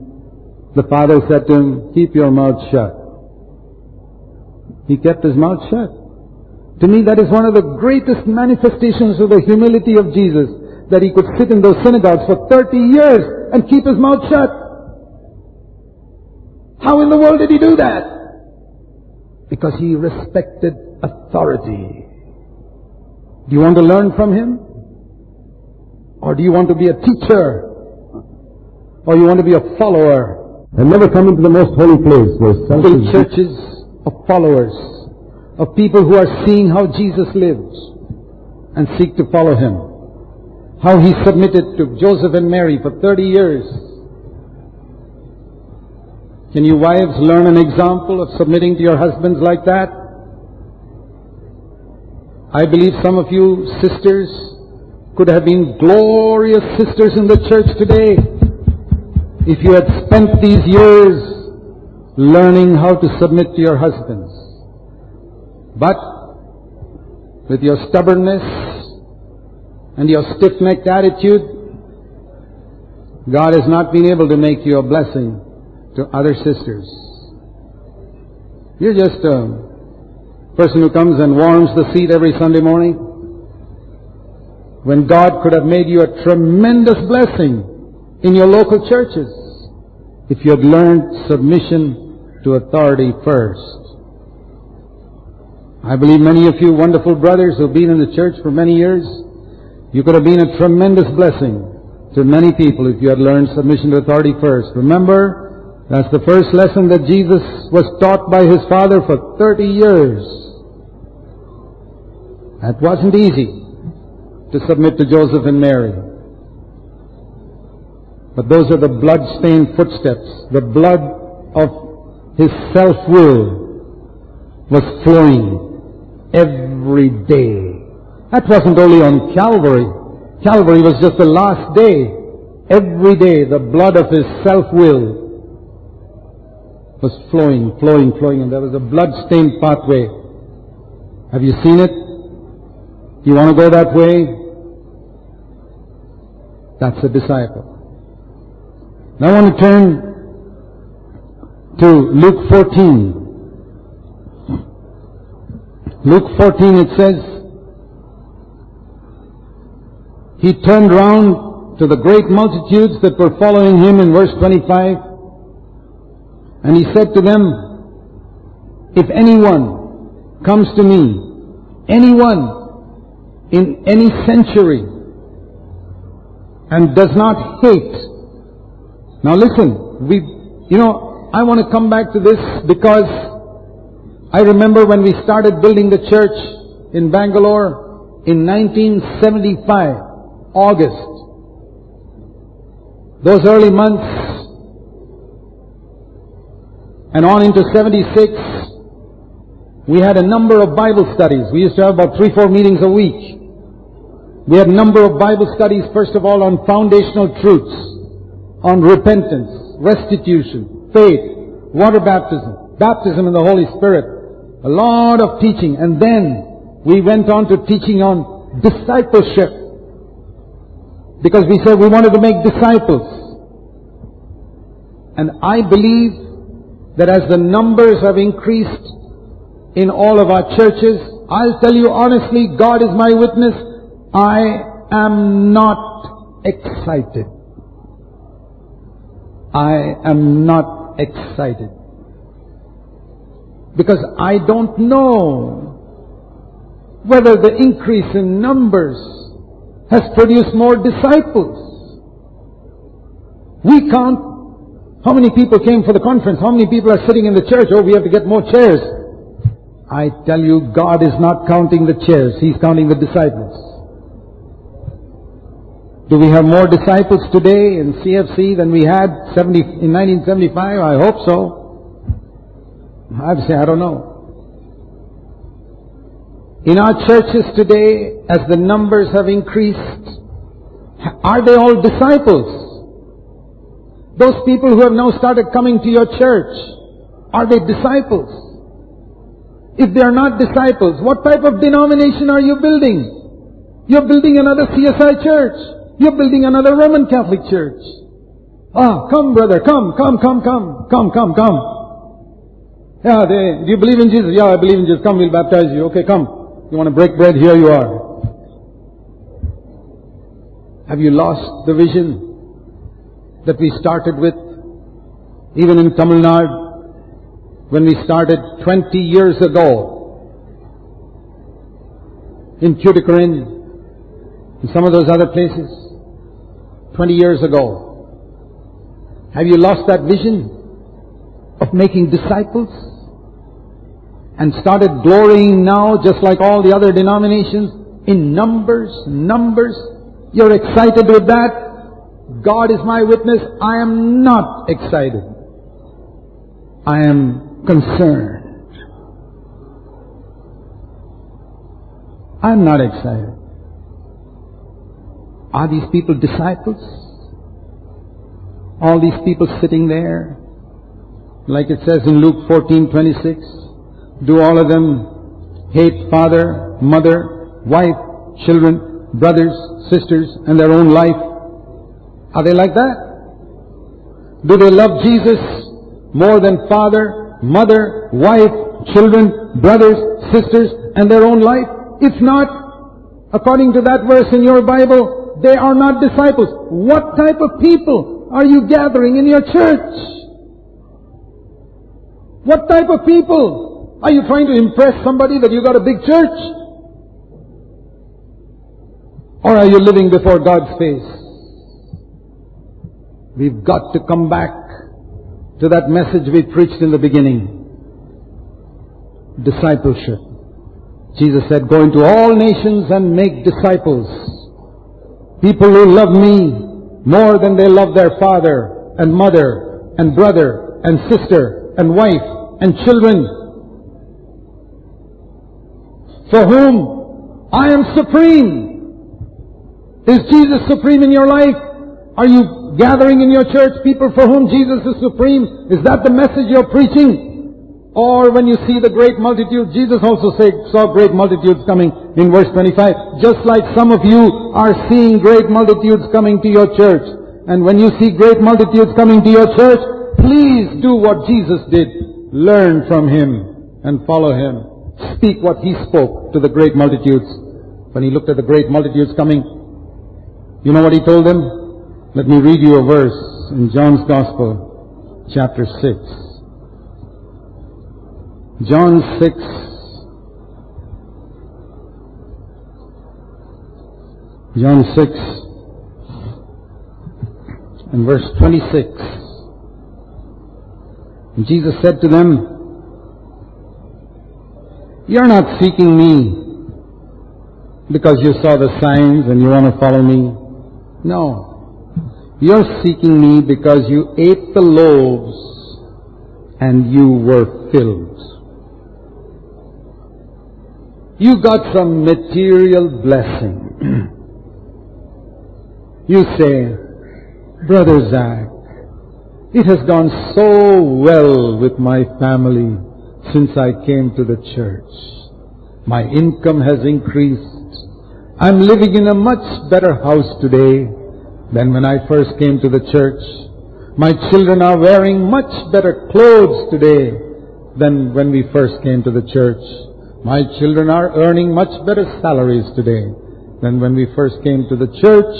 the father said to him, keep your mouth shut. He kept his mouth shut. To me, that is one of the greatest manifestations of the humility of Jesus, that he could sit in those synagogues for 30 years and keep his mouth shut. How in the world did he do that? Because he respected authority. Do you want to learn from him? Or do you want to be a teacher? Or you want to be a follower? And never come into the most holy place. Full churches of followers, of people who are seeing how Jesus lives and seek to follow him. How he submitted to Joseph and Mary for 30 years. Can you wives learn an example of submitting to your husbands like that? I believe some of you sisters could have been glorious sisters in the church today if you had spent these years learning how to submit to your husbands. But with your stubbornness and your stiff-necked attitude, God has not been able to make you a blessing to other sisters. You're just a person who comes and warms the seat every Sunday morning, when God could have made you a tremendous blessing in your local churches if you had learned submission to authority first. I believe many of you wonderful brothers who've been in the church for many years, you could have been a tremendous blessing to many people if you had learned submission to authority first. Remember, that's the first lesson that Jesus was taught by his Father for 30 years. That wasn't easy to submit to Joseph and Mary. But those are the blood-stained footsteps. The blood of his self-will was flowing every day. That wasn't only on Calvary. Calvary was just the last day. Every day the blood of his self-will was flowing, flowing, flowing, and there was a blood-stained pathway. Have you seen it? You want to go that way? That's a disciple. Now I want to turn to Luke 14. Luke 14, it says, he turned round to the great multitudes that were following him in verse 25, and he said to them, if anyone comes to me, anyone in any century, and does not hate. Now listen, I want to come back to this because I remember when we started building the church in Bangalore in 1975, August. Those early months, and on into 76, we had a number of Bible studies. We used to have about 3-4 meetings a week. We had a number of Bible studies, first of all, on foundational truths, on repentance, restitution, faith, water baptism, baptism in the Holy Spirit, a lot of teaching, and then we went on to teaching on discipleship, because we said we wanted to make disciples. And I believe that as the numbers have increased in all of our churches, I'll tell you honestly, God is my witness, I am not excited. I am not excited. Because I don't know whether the increase in numbers has produced more disciples. We can't. How many people came for the conference? How many people are sitting in the church? Oh, we have to get more chairs. I tell you, God is not counting the chairs. He's counting the disciples. Do we have more disciples today in CFC than we had in 1975? I hope so. I would say, I don't know. In our churches today, as the numbers have increased, are they all disciples? Those people who have now started coming to your church, are they disciples? If they are not disciples, what type of denomination are you building? You're building another CSI church. You're building another Roman Catholic church. Ah, come brother, come. Yeah, do you believe in Jesus? Yeah, I believe in Jesus. Come, we'll baptize you. Okay, come. You want to break bread? Here you are. Have you lost the vision that we started with? Even in Tamil Nadu, when we started 20 years ago, in Tuticorin, in some of those other places, 20 years ago. Have you lost that vision of making disciples and started glorying now, just like all the other denominations, in numbers? You're excited with that? God is my witness, I am not excited. I am concerned. I'm not excited. Are these people disciples? All these people sitting there, like it says in Luke 14:26, do all of them hate father, mother, wife, children, brothers, sisters, and their own life? Are they like that? Do they love Jesus more than father, mother, wife, children, brothers, sisters, and their own life? If not, according to that verse in your Bible, they are not disciples. What type of people are you gathering in your church? What type of people? Are you trying to impress somebody that you got a big church? Or are you living before God's face? We've got to come back to that message we preached in the beginning. Discipleship. Jesus said, go into all nations and make disciples. People who love me more than they love their father and mother and brother and sister and wife and children, for whom I am supreme. Is Jesus supreme in your life? Are you gathering in your church people for whom Jesus is supreme? Is that the message you're preaching? Or when you see the great multitude, Jesus also saw great multitudes coming in verse 25. Just like some of you are seeing great multitudes coming to your church. And when you see great multitudes coming to your church, please do what Jesus did. Learn from Him and follow Him. Speak what He spoke to the great multitudes. When He looked at the great multitudes coming, you know what He told them? Let me read you a verse in John's Gospel, chapter 6. John 6. John 6 and verse 26. Jesus said to them, you're not seeking me because you saw the signs and you want to follow me. No. You're seeking me because you ate the loaves and you were filled. You got some material blessing. You say, Brother Zach, it has gone so well with my family, since I came to the church. My income has increased. I'm living in a much better house today than when I first came to the church. My children are wearing much better clothes today than when we first came to the church. My children are earning much better salaries today than when we first came to the church.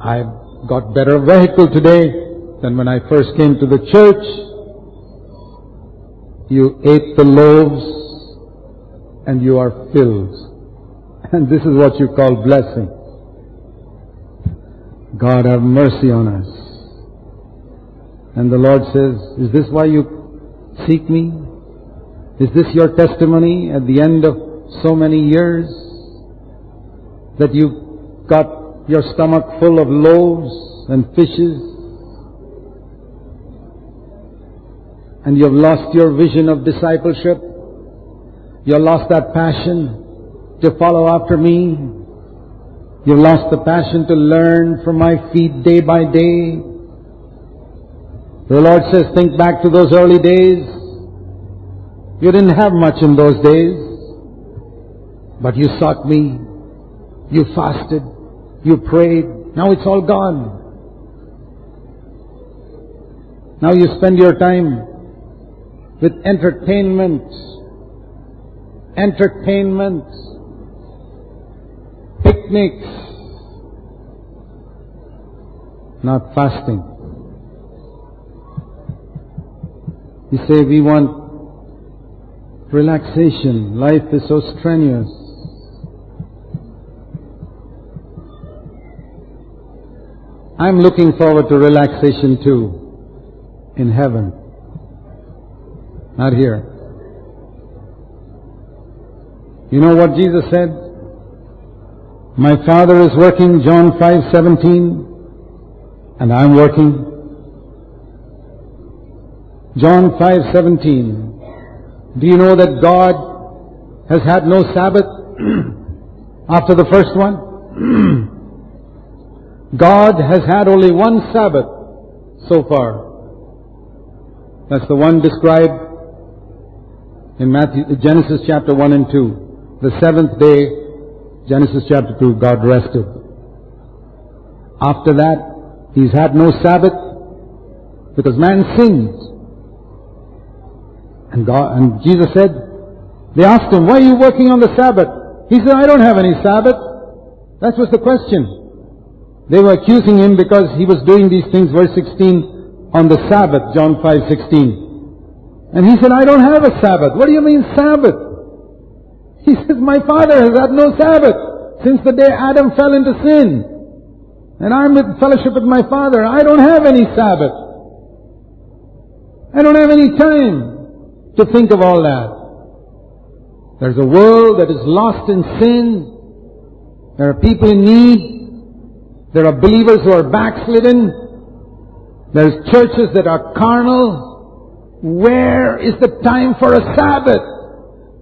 I've got better vehicle today than when I first came to the church. You ate the loaves and you are filled. And this is what you call blessing. God have mercy on us. And the Lord says, is this why you seek me? Is this your testimony at the end of so many years? That you got your stomach full of loaves and fishes? And you've lost your vision of discipleship. You've lost that passion to follow after me. You've lost the passion to learn from my feet day by day. The Lord says, think back to those early days. You didn't have much in those days, but you sought me. You fasted. You prayed. Now it's all gone. Now you spend your time with entertainment, picnics, not fasting. You say, we want relaxation, life is so strenuous. I'm looking forward to relaxation too, in heaven. Not here. You know what Jesus said? My Father is working, John 5:17, and I'm working. John 5:17. Do you know that God has had no Sabbath after the first one? God has had only one Sabbath so far. That's the one described in Genesis chapter 1 and 2, the seventh day, Genesis chapter 2, God rested. After that, He's had no Sabbath because man sinned. And Jesus said, they asked Him, why are you working on the Sabbath? He said, I don't have any Sabbath. That was the question. They were accusing Him because He was doing these things, verse 16, on the Sabbath, John 5:16. And He said, I don't have a Sabbath. What do you mean Sabbath? He says, my Father has had no Sabbath since the day Adam fell into sin. And I'm in fellowship with my Father. I don't have any Sabbath. I don't have any time to think of all that. There's a world that is lost in sin. There are people in need. There are believers who are backslidden. There's churches that are carnal. Where is the time for a Sabbath?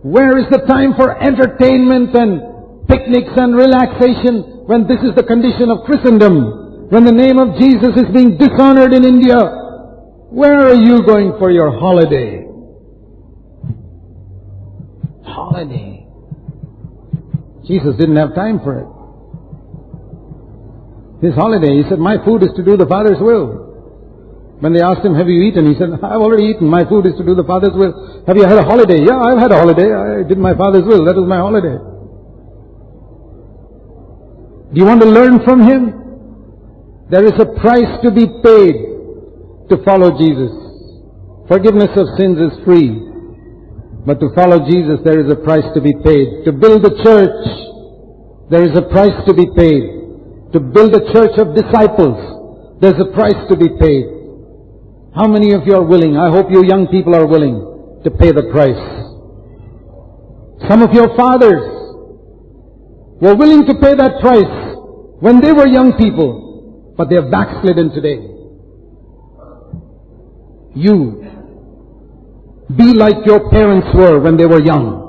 Where is the time for entertainment and picnics and relaxation when this is the condition of Christendom? When the name of Jesus is being dishonored in India, where are you going for your holiday? Holiday. Jesus didn't have time for it. His holiday, He said, my food is to do the Father's will. When they asked Him, have you eaten? He said, I've already eaten. My food is to do the Father's will. Have you had a holiday? Yeah, I've had a holiday. I did my Father's will. That was my holiday. Do you want to learn from Him? There is a price to be paid to follow Jesus. Forgiveness of sins is free. But to follow Jesus, there is a price to be paid. To build a church, there is a price to be paid. To build a church of disciples, there's a price to be paid. How many of you are willing? I hope you young people are willing to pay the price. Some of your fathers were willing to pay that price when they were young people, but they are backslidden today. You, be like your parents were when they were young,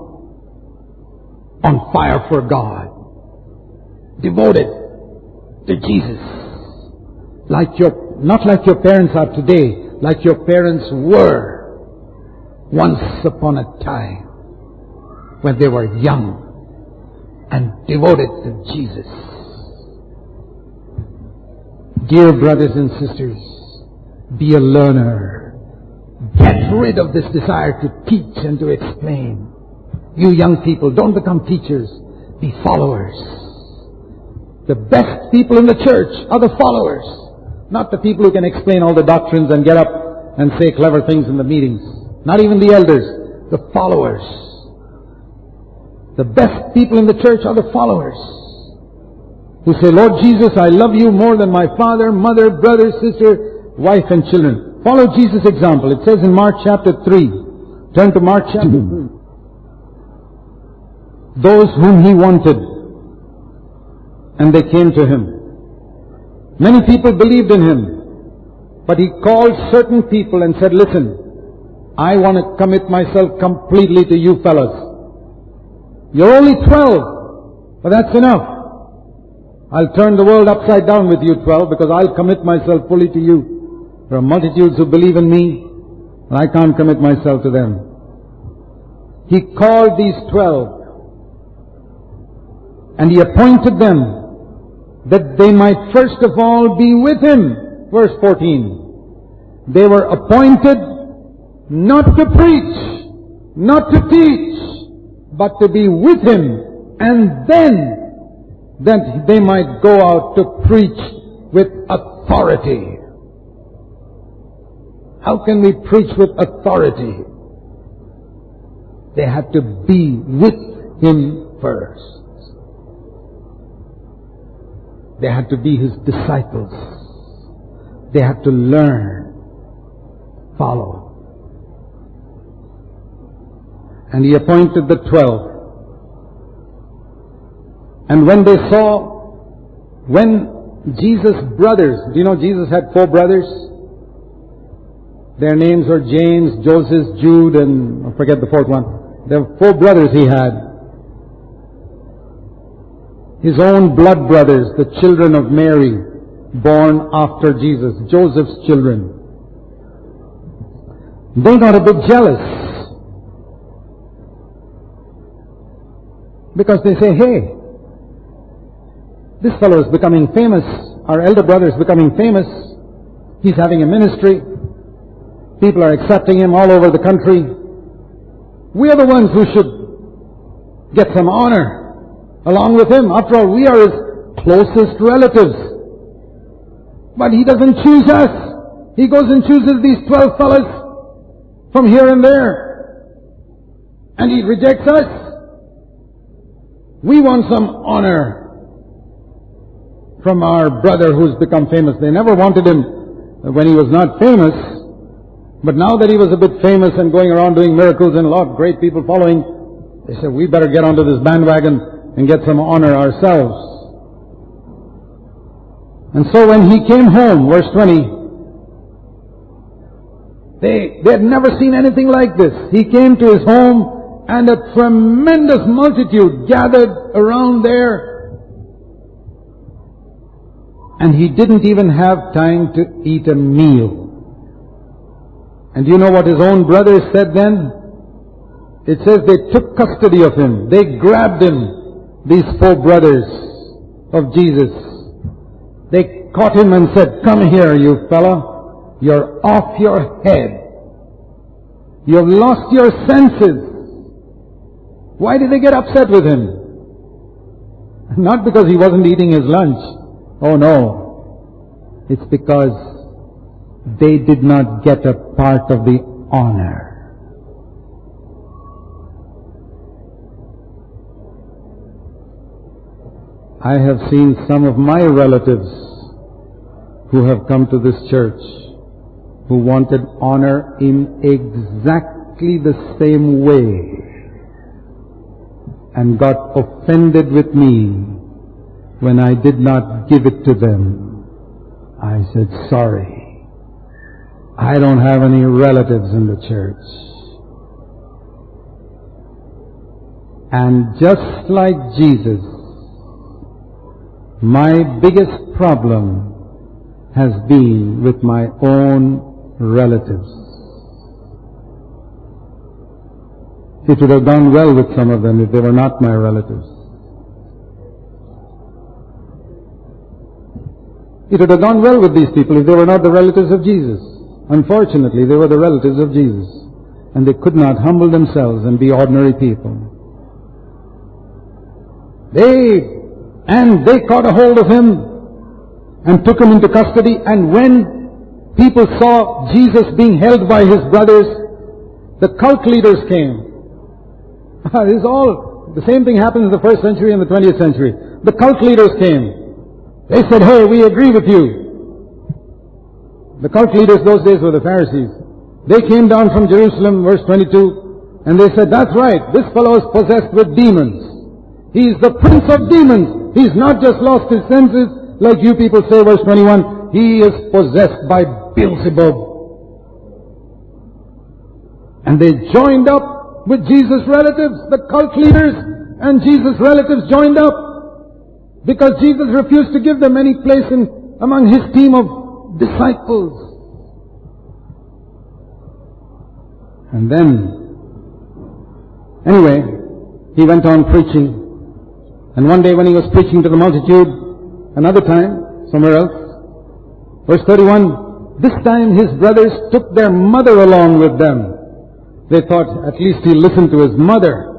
on fire for God, devoted to Jesus, not like your parents are today, like your parents were Once upon a time, when they were young and devoted to Jesus. Dear brothers and sisters, be a learner. Get rid of this desire to teach and to explain. You young people, don't become teachers. Be followers. The best people in the church are the followers, not the people who can explain all the doctrines and get up and say clever things in the meetings. Not even the elders, the followers. The best people in the church are the followers who say, Lord Jesus, I love you more than my father, mother, brother, sister, wife and children. Follow Jesus' example. It says in Mark chapter 3. Turn to Mark chapter 3. Those whom he wanted, and they came to him. Many people believed in him, but he called certain people and said, listen, I want to commit myself completely to you fellows. You're only 12, but that's enough. I'll turn the world upside down with you 12, because I'll commit myself fully to you. There are multitudes who believe in me, and I can't commit myself to them. He called these 12. And he appointed them that they might first of all be with him. Verse 14. They were appointed not to preach, not to teach, but to be with him. And then that they might go out to preach with authority. How can we preach with authority? They had to be with him first. They had to be his disciples. They had to learn, follow. And he appointed the 12. And when Jesus' brothers, do you know Jesus had 4 brothers? Their names were James, Joseph, Jude, and I forget the 4th one. There were 4 brothers he had. His own blood brothers, the children of Mary, born after Jesus, Joseph's children. They got a bit jealous, because they say, hey, this fellow is becoming famous, our elder brother is becoming famous, he's having a ministry, people are accepting him all over the country. We are the ones who should get some honor along with him. After all, we are his closest relatives. But he doesn't choose us. He goes and chooses these 12 fellas from here and there. And he rejects us. We want some honor from our brother who's become famous. They never wanted him when he was not famous. But now that he was a bit famous and going around doing miracles and a lot of great people following, they said, we better get onto this bandwagon and get some honor ourselves. And so when he came home, verse 20, they had never seen anything like this. He came to his home, and a tremendous multitude gathered around there. And he didn't even have time to eat a meal. And do you know what his own brothers said then? It says they took custody of him. They grabbed him. These 4 brothers of Jesus, they caught him and said, come here, you fellow, you're off your head. You've lost your senses. Why did they get upset with him? Not because he wasn't eating his lunch. Oh no. It's because they did not get a part of the honor. I have seen some of my relatives who have come to this church who wanted honor in exactly the same way and got offended with me when I did not give it to them. I said, sorry, I don't have any relatives in the church. And just like Jesus, my biggest problem has been with my own relatives. It would have gone well with some of them if they were not my relatives. It would have gone well with these people if they were not the relatives of Jesus. Unfortunately, they were the relatives of Jesus, and they could not humble themselves and be ordinary people. And they caught a hold of him and took him into custody, and when people saw Jesus being held by his brothers, the cult leaders came. This is all, the same thing happens in the first century and the 20th century. The cult leaders came. They said, hey, we agree with you. The cult leaders those days were the Pharisees. They came down from Jerusalem, verse 22, and they said, that's right, this fellow is possessed with demons. He's the prince of demons. He's not just lost his senses, like you people say, verse 21, he is possessed by Beelzebub. And they joined up with Jesus' relatives, the cult leaders, and Jesus' relatives joined up because Jesus refused to give them any place among his team of disciples. And then, anyway, he went on preaching. And one day when he was preaching to the multitude, another time, somewhere else, verse 31, this time his brothers took their mother along with them. They thought, at least he listened to his mother.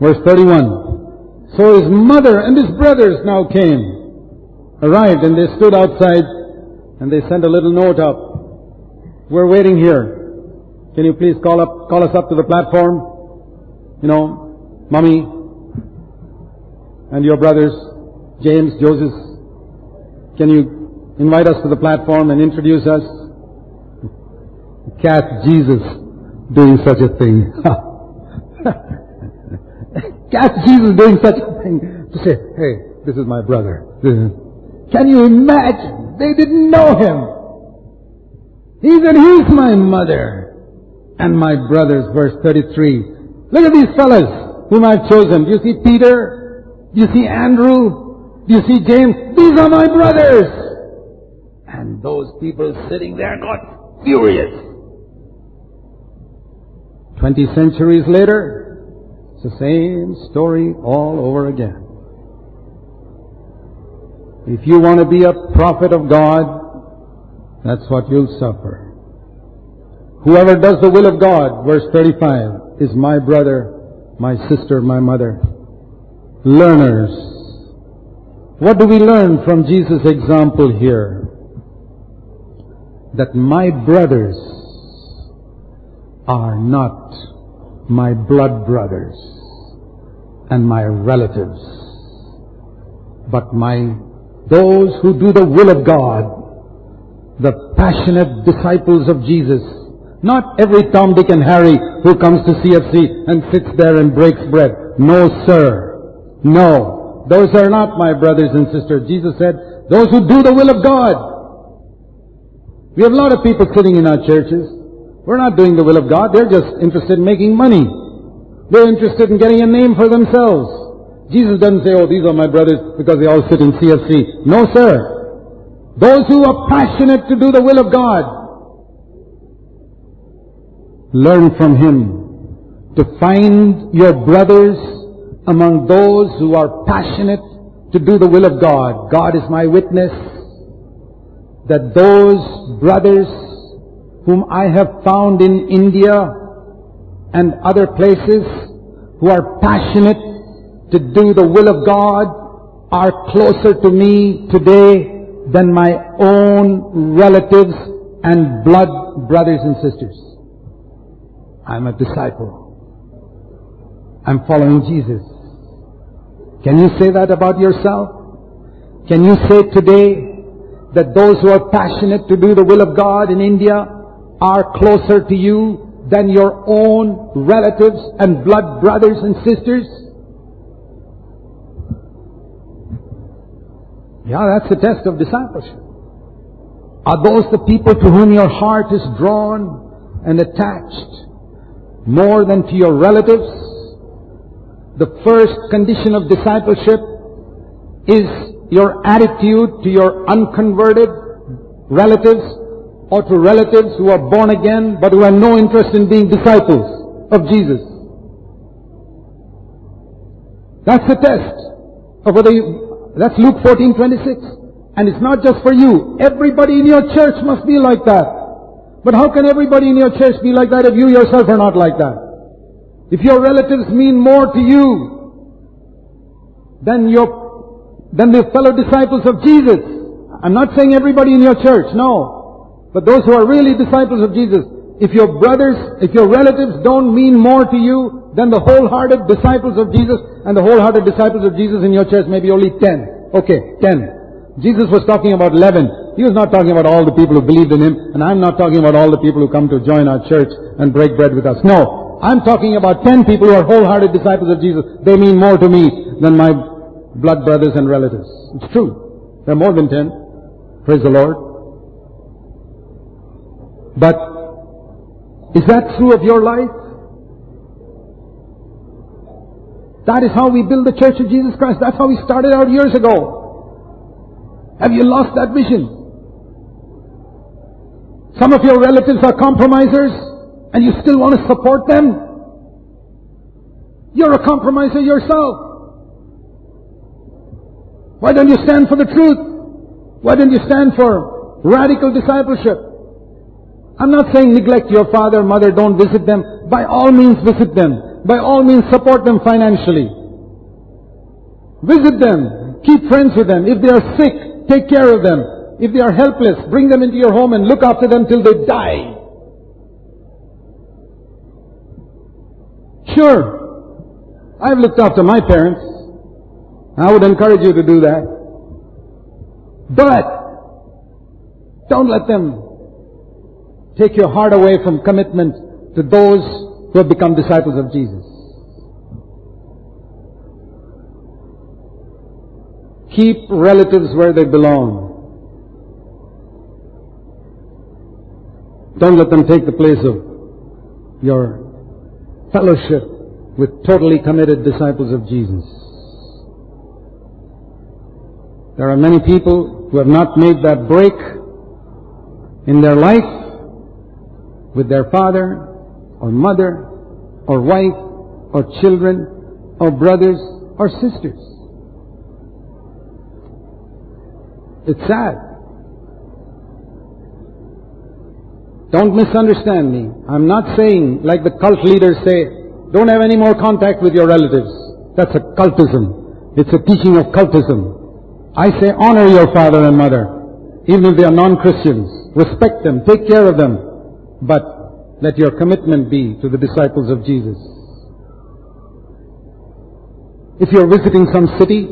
Verse 31. So his mother and his brothers now came, arrived, and they stood outside, and they sent a little note up. We're waiting here. Can you please call us up to the platform? You know, Mommy and your brothers, James, Joseph, can you invite us to the platform and introduce us? Cat Jesus. Doing such a thing. Catch Jesus doing such a thing. To say, hey, this is my brother. Can you imagine? They didn't know him. He said, he's my mother and my brothers, verse 33. Look at these fellas whom I've chosen. Do you see Peter? Do you see Andrew? Do you see James? These are my brothers. And those people sitting there got furious. 20 centuries later, it's the same story all over again. If you want to be a prophet of God, that's what you'll suffer. Whoever does the will of God, verse 35, is my brother, my sister, my mother. Learners. What do we learn from Jesus' example here? That my brothers are not my blood brothers and my relatives, but those who do the will of God, the passionate disciples of Jesus. Not every Tom, Dick and Harry who comes to CFC and sits there and breaks bread. No, sir. No. Those are not my brothers and sisters. Jesus said, those who do the will of God. We have a lot of people sitting in our churches. We're not doing the will of God. They're just interested in making money. They're interested in getting a name for themselves. Jesus doesn't say, oh, these are my brothers because they all sit in CFC. No, sir. Those who are passionate to do the will of God, learn from him to find your brothers among those who are passionate to do the will of God. God is my witness that those brothers whom I have found in India and other places, who are passionate to do the will of God, are closer to me today than my own relatives and blood brothers and sisters. I'm a disciple. I'm following Jesus. Can you say that about yourself? Can you say today that those who are passionate to do the will of God in India are closer to you than your own relatives and blood brothers and sisters? Yeah, that's the test of discipleship. Are those the people to whom your heart is drawn and attached more than to your relatives? The first condition of discipleship is your attitude to your unconverted relatives, or to relatives who are born again but who have no interest in being disciples of Jesus. That's the test of whether you, that's Luke 14:26. And it's not just for you. Everybody in your church must be like that. But how can everybody in your church be like that if you yourself are not like that? If your relatives mean more to you than the fellow disciples of Jesus. I'm not saying everybody in your church, no. But those who are really disciples of Jesus, if your brothers, if your relatives don't mean more to you than the wholehearted disciples of Jesus, and the wholehearted disciples of Jesus in your church may be only 10. Okay, 10. Jesus was talking about 11. He was not talking about all the people who believed in Him, and I'm not talking about all the people who come to join our church and break bread with us. No, I'm talking about 10 people who are wholehearted disciples of Jesus. They mean more to me than my blood brothers and relatives. It's true. There are more than 10. Praise the Lord. But is that true of your life? That is how we build the Church of Jesus Christ. That's how we started out years ago. Have you lost that vision? Some of your relatives are compromisers and you still want to support them? You're a compromiser yourself. Why don't you stand for the truth? Why don't you stand for radical discipleship? I'm not saying neglect your father, mother, don't visit them. By all means visit them. By all means support them financially. Visit them. Keep friends with them. If they are sick, take care of them. If they are helpless, bring them into your home and look after them till they die. Sure, I've looked after my parents. I would encourage you to do that. But don't let them take your heart away from commitment to those who have become disciples of Jesus. Keep relatives where they belong. Don't let them take the place of your fellowship with totally committed disciples of Jesus. There are many people who have not made that break in their life with their father or mother or wife or children or brothers or sisters. It's sad. Don't misunderstand me. I'm not saying, like the cult leaders say, don't have any more contact with your relatives. That's a cultism. It's a teaching of cultism. I say honor your father and mother, even if they are non-Christians. Respect them, take care of them, but let your commitment be to the disciples of Jesus. If you're visiting some city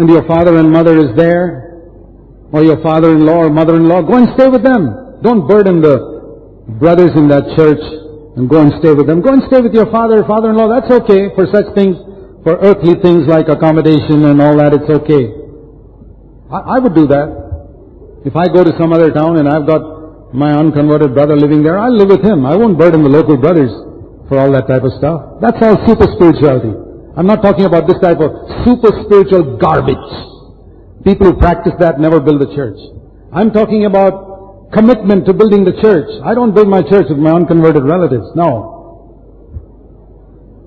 and your father and mother is there, or your father-in-law or mother-in-law, go and stay with them. Don't burden the brothers in that church and go and stay with them. Go and stay with your father or father-in-law. That's okay for such things, for earthly things like accommodation and all that. It's okay. I would do that. If I go to some other town and I've got my unconverted brother living there, I'll live with him. I won't burden the local brothers for all that type of stuff. That's all super spirituality. I'm not talking about this type of super spiritual garbage. People who practice that never build a church. I'm talking about commitment to building the church. I don't build my church with my unconverted relatives. No.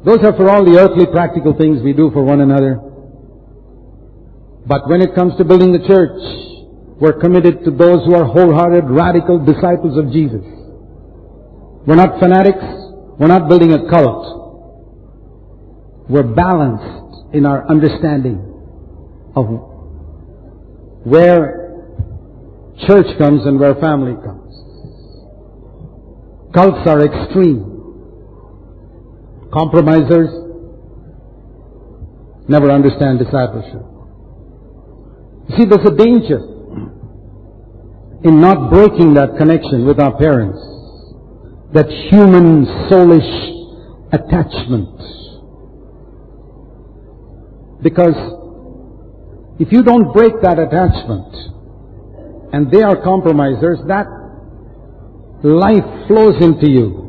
Those are for all the earthly practical things we do for one another. But when it comes to building the church, we're committed to those who are wholehearted, radical disciples of Jesus. We're not fanatics. We're not building a cult. We're balanced in our understanding of where church comes and where family comes. Cults are extreme. Compromisers never understand discipleship. You see, there's a danger in not breaking that connection with our parents. That human, soulish attachment. Because if you don't break that attachment, and they are compromisers, that life flows into you.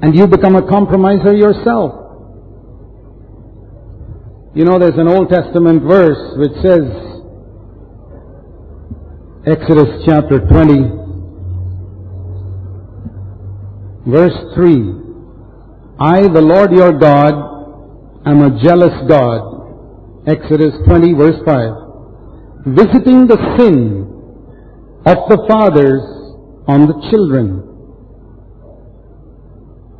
And you become a compromiser yourself. You know, there's an Old Testament verse which says, Exodus chapter 20, verse 3, I, the Lord your God, am a jealous God. Exodus 20 verse 5. Visiting the sin of the fathers on the children,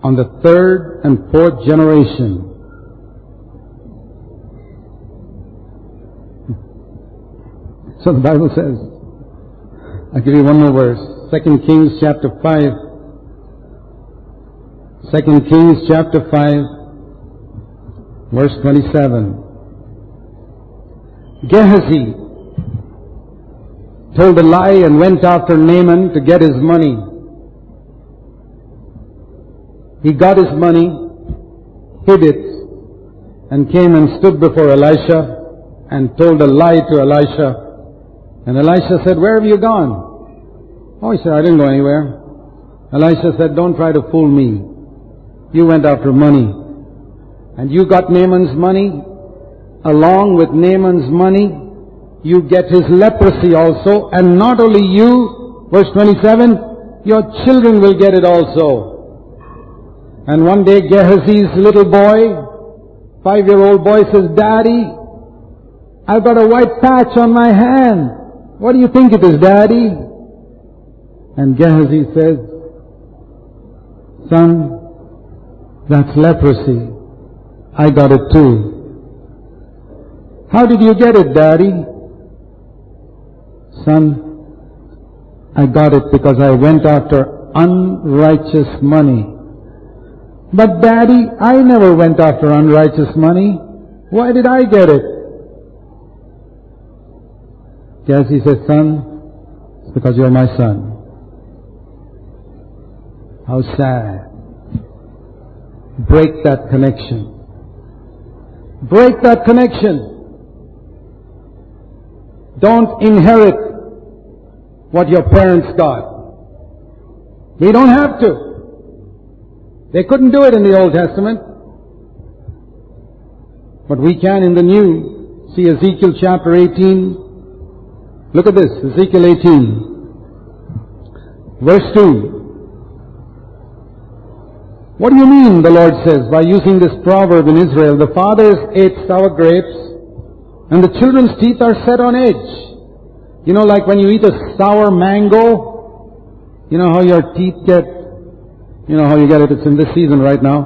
on the third and fourth generation. So the Bible says, I'll give you one more verse, 2 Kings chapter 5, verse 27. Gehazi told a lie and went after Naaman to get his money. He got his money, hid it, and came and stood before Elisha and told a lie to Elisha. And Elisha said, "Where have you gone?" Oh, he said, "I didn't go anywhere." Elisha said, "Don't try to fool me. You went after money. And you got Naaman's money. Along with Naaman's money, you get his leprosy also. And not only you," verse 27, "your children will get it also." And one day Gehazi's little boy, 5-year-old boy, says, "Daddy, I've got a white patch on my hand. What do you think it is, Daddy?" And Gehazi says, "Son, that's leprosy. I got it too." "How did you get it, Daddy?" "Son, I got it because I went after unrighteous money." "But Daddy, I never went after unrighteous money. Why did I get it?" Gehazi says, "Son, it's because you are my son." How sad. Break that connection. Break that connection. Don't inherit what your parents got. We don't have to. They couldn't do it in the Old Testament, but we can in the New. See Ezekiel chapter 18. Look at this, Ezekiel 18, verse 2. "What do you mean," the Lord says, "by using this proverb in Israel, the fathers ate sour grapes, and the children's teeth are set on edge?" You know, like when you eat a sour mango, you know how your teeth get, you know how you get it, it's in this season right now.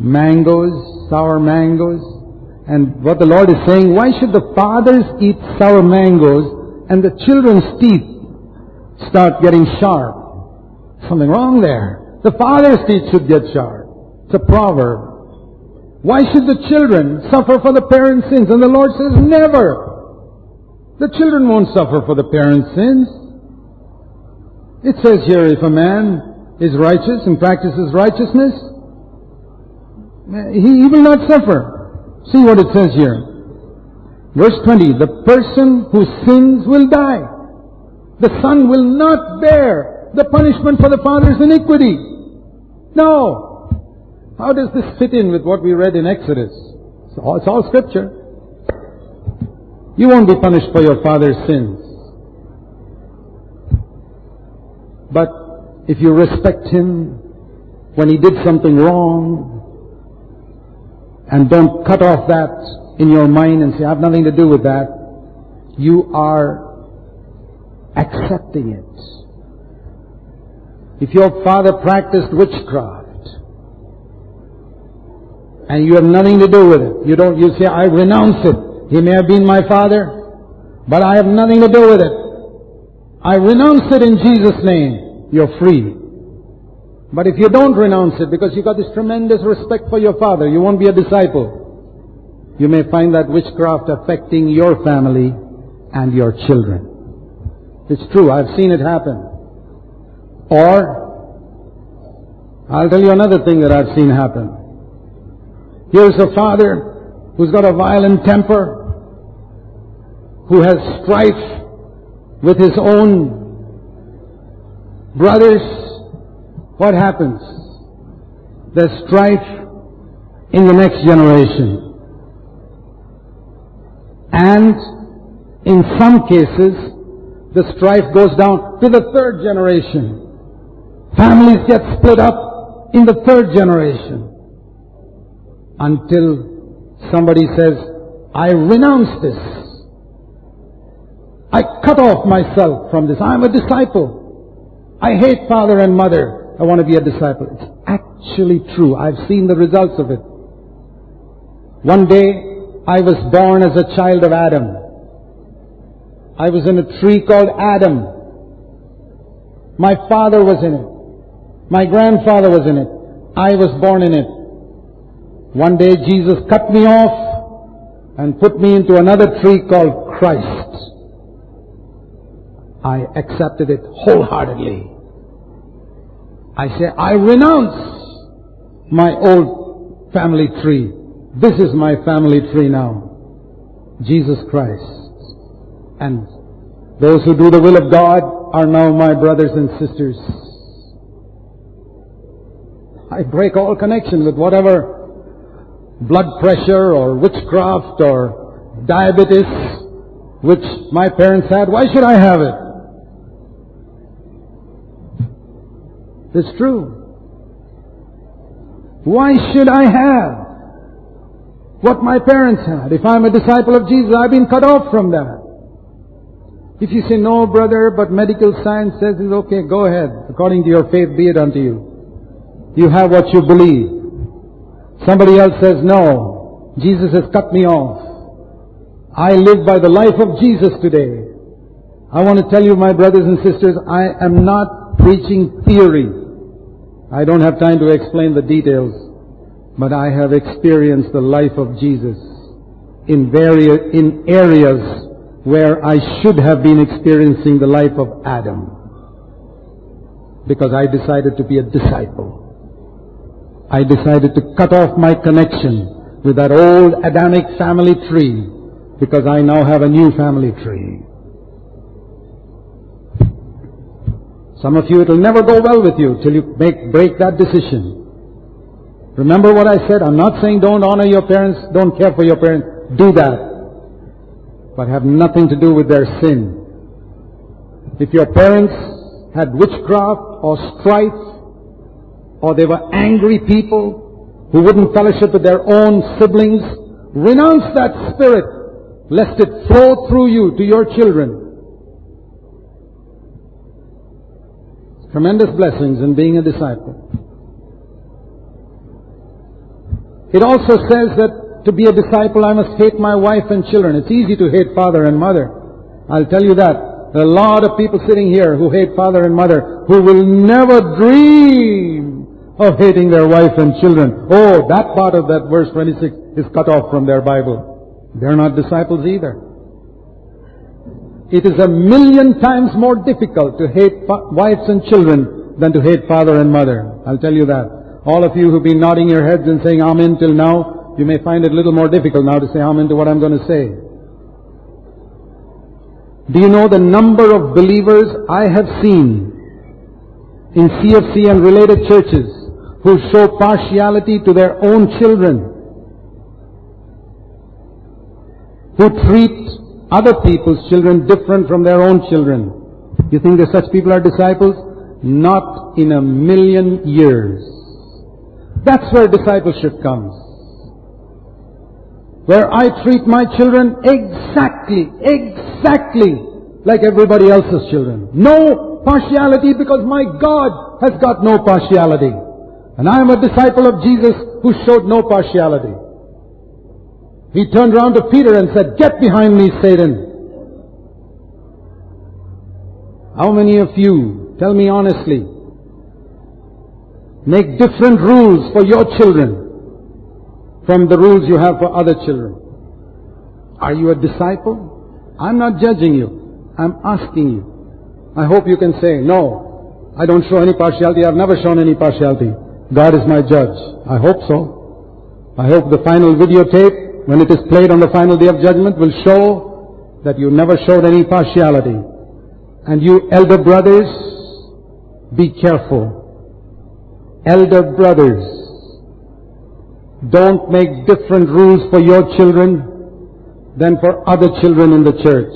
Mangoes, sour mangoes. And what the Lord is saying, why should the fathers eat sour mangoes and the children's teeth start getting sharp? Something wrong there. The fathers' teeth should get sharp. It's a proverb. Why should the children suffer for the parents' sins? And the Lord says, never. The children won't suffer for the parents' sins. It says here, if a man is righteous and practices righteousness, he will not suffer. See what it says here. Verse 20, "The person who sins will die. The son will not bear the punishment for the father's iniquity." No. How does this fit in with what we read in Exodus? It's all scripture. You won't be punished for your father's sins. But if you respect him when he did something wrong, and don't cut off that in your mind and say, "I have nothing to do with that," you are accepting it. If your father practiced witchcraft and you have nothing to do with it, you say, "I renounce it. He may have been my father, but I have nothing to do with it. I renounce it in Jesus' name." You're free. But if you don't renounce it because you got this tremendous respect for your father, you won't be a disciple. You may find that witchcraft affecting your family and your children. It's true, I've seen it happen. Or, I'll tell you another thing that I've seen happen. Here's a father who's got a violent temper, who has strife with his own brothers. What happens? There's strife in the next generation. And in some cases, the strife goes down to the third generation. Families get split up in the third generation. until somebody says, I renounce this. I cut off myself from this. I am a disciple. I hate father and mother. I want to be a disciple. It's actually true. I've seen the results of it. One day, I was born as a child of Adam. I was in a tree called Adam. My father was in it. My grandfather was in it. I was born in it. One day Jesus cut me off and put me into another tree called Christ. I accepted it wholeheartedly. I say, I renounce my old family tree. This is my family tree now, Jesus Christ. And those who do the will of God are now my brothers and sisters. I break all connection with whatever blood pressure or witchcraft or diabetes which my parents had. Why should I have it? It's true. Why should I have what my parents had? If I'm a disciple of Jesus, I've been cut off from that. If you say, no brother, but medical science says it's okay, go ahead. According to your faith, be it unto you. You have what you believe. Somebody else says, no, Jesus has cut me off. I live by the life of Jesus today. I want to tell you, my brothers and sisters, I am not preaching theory. I don't have time to explain the details. But I have experienced the life of Jesus in areas where I should have been experiencing the life of Adam. Because I decided to be a disciple. I decided to cut off my connection with that old Adamic family tree, because I now have a new family tree. Some of you, it will never go well with you till you break that decision. Remember what I said? I'm not saying don't honor your parents, don't care for your parents. Do that. But have nothing to do with their sin. If your parents had witchcraft or strife, or they were angry people who wouldn't fellowship with their own siblings, renounce that spirit, lest it flow through you to your children. Tremendous blessings in being a disciple. It also says that to be a disciple, I must hate my wife and children. It's easy to hate father and mother. I'll tell you that. There are a lot of people sitting here who hate father and mother, who will never dream of hating their wife and children. Oh, that part of that verse 26 is cut off from their Bible. They're not disciples either. It is 1,000,000 times more difficult to hate wives and children than to hate father and mother. I'll tell you that. All of you who've been nodding your heads and saying Amen till now, you may find it a little more difficult now to say Amen to what I'm going to say. Do you know the number of believers I have seen in CFC and related churches who show partiality to their own children, who treat other people's children different from their own children? You think that such people are disciples? Not in 1,000,000 years. That's where discipleship comes. Where I treat my children exactly like everybody else's children. No partiality, because my God has got no partiality. And I am a disciple of Jesus who showed no partiality. He turned around to Peter and said, "Get behind me, Satan." How many of you, tell me honestly, make different rules for your children from the rules you have for other children? Are you a disciple? I'm not judging you. I'm asking you. I hope you can say, no, I don't show any partiality. I've never shown any partiality. God is my judge. I hope so. I hope the final videotape, when it is played on the final day of judgment, will show that you never showed any partiality. And you elder brothers, be careful. Elder brothers, don't make different rules for your children than for other children in the church.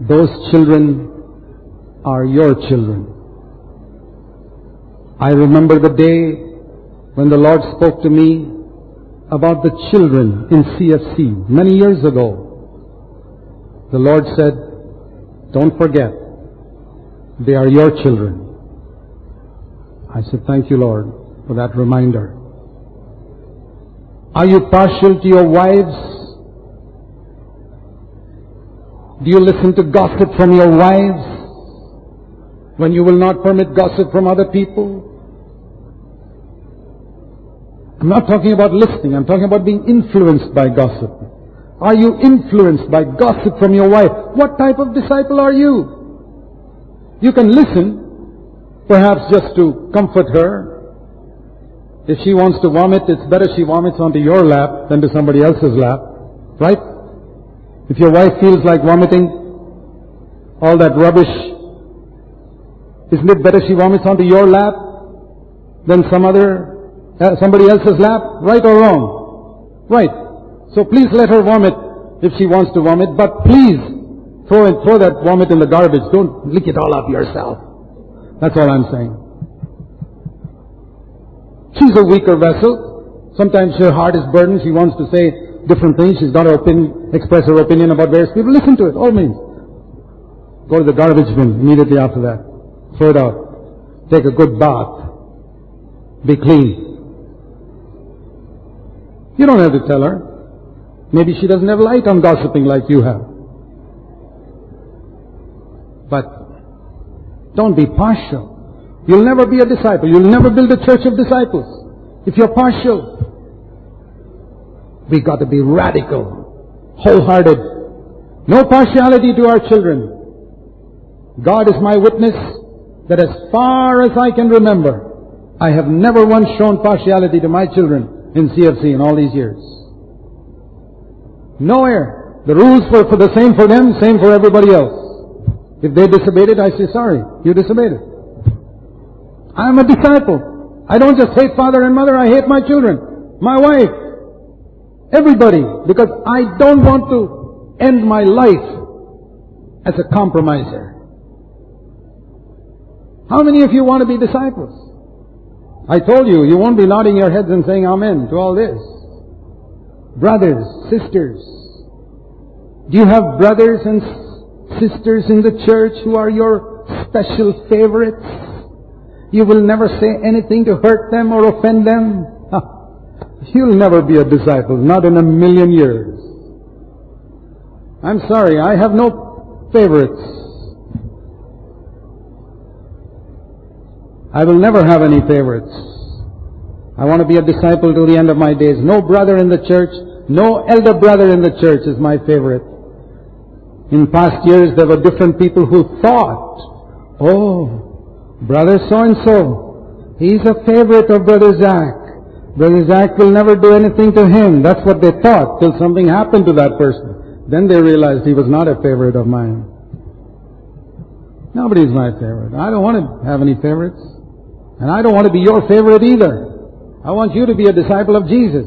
Those children are your children. I remember the day when the Lord spoke to me about the children in CFC many years ago. The Lord said, don't forget, they are your children. I said, thank you, Lord, for that reminder. Are you partial to your wives? Do you listen to gossip from your wives when you will not permit gossip from other people? I'm not talking about listening. I'm talking about being influenced by gossip. Are you influenced by gossip from your wife? What type of disciple are you? You can listen, perhaps just to comfort her. If she wants to vomit, it's better she vomits onto your lap than to somebody else's lap, right? If your wife feels like vomiting, all that rubbish, isn't it better she vomits onto your lap than some other somebody else's lap, right or wrong? Right. So please let her vomit if she wants to vomit, but please throw that vomit in the garbage. Don't lick it all up yourself. That's all I'm saying. She's a weaker vessel. Sometimes her heart is burdened. She wants to say different things. She's got to express her opinion about various people. Listen to it. All means. Go to the garbage bin immediately after that. Throw it out. Take a good bath. Be clean. You don't have to tell her. Maybe she doesn't have light on gossiping like you have. But don't be partial. You'll never be a disciple. You'll never build a church of disciples if you're partial. We've got to be radical, wholehearted. No partiality to our children. God is my witness that as far as I can remember, I have never once shown partiality to my children in CFC in all these years. Nowhere. The rules were for the same for them, same for everybody else. If they disobeyed it, I say, sorry, you disobeyed it. I am a disciple. I don't just hate father and mother, I hate my children, my wife, everybody, because I don't want to end my life as a compromiser. How many of you want to be disciples? I told you, you won't be nodding your heads and saying amen to all this. Brothers, sisters, do you have brothers and sisters in the church who are your special favorites? You will never say anything to hurt them or offend them. You'll never be a disciple, not in a million years. I'm sorry, I have no favorites. I will never have any favorites. I want to be a disciple till the end of my days. No brother in the church, no elder brother in the church is my favorite. In past years, there were different people who thought, oh, brother so-and-so, he's a favorite of brother Zach. Brother Zach will never do anything to him. That's what they thought till something happened to that person. Then they realized he was not a favorite of mine. Nobody's my favorite. I don't want to have any favorites. And I don't want to be your favorite either. I want you to be a disciple of Jesus.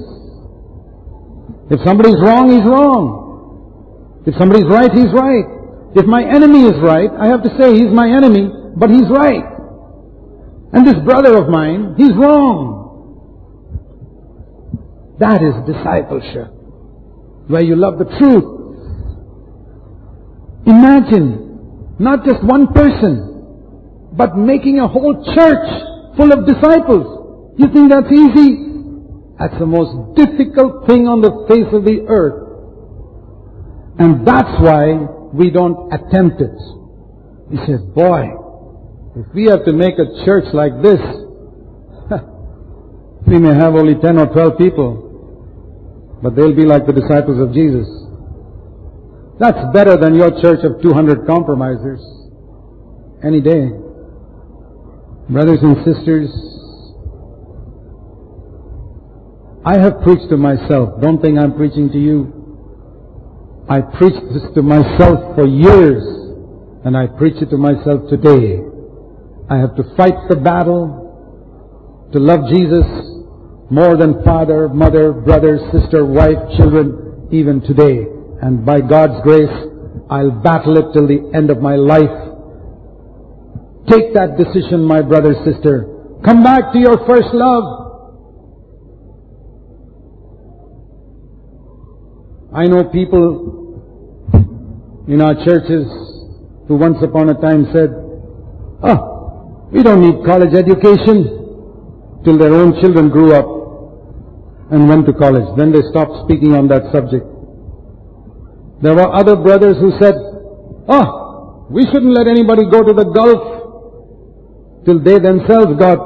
If somebody's wrong, he's wrong. If somebody's right, he's right. If my enemy is right, I have to say he's my enemy, but he's right. And this brother of mine, he's wrong. That is discipleship, where you love the truth. Imagine not just one person, but making a whole church full of disciples. You think that's easy? That's the most difficult thing on the face of the earth. And that's why we don't attempt it. He says, boy, if we have to make a church like this, we may have only 10 or 12 people, but they'll be like the disciples of Jesus. That's better than your church of 200 compromisers any day. Brothers and sisters, I have preached to myself. Don't think I'm preaching to you. I preached this to myself for years, and I preach it to myself today. I have to fight the battle to love Jesus more than father, mother, brother, sister, wife, children, even today. And by God's grace, I'll battle it till the end of my life. Take that decision, my brother, sister. Come back to your first love. I know people in our churches who once upon a time said, "Oh, we don't need college education," till their own children grew up and went to college. Then they stopped speaking on that subject. There were other brothers who said, "Oh, we shouldn't let anybody go to the Gulf," till they themselves got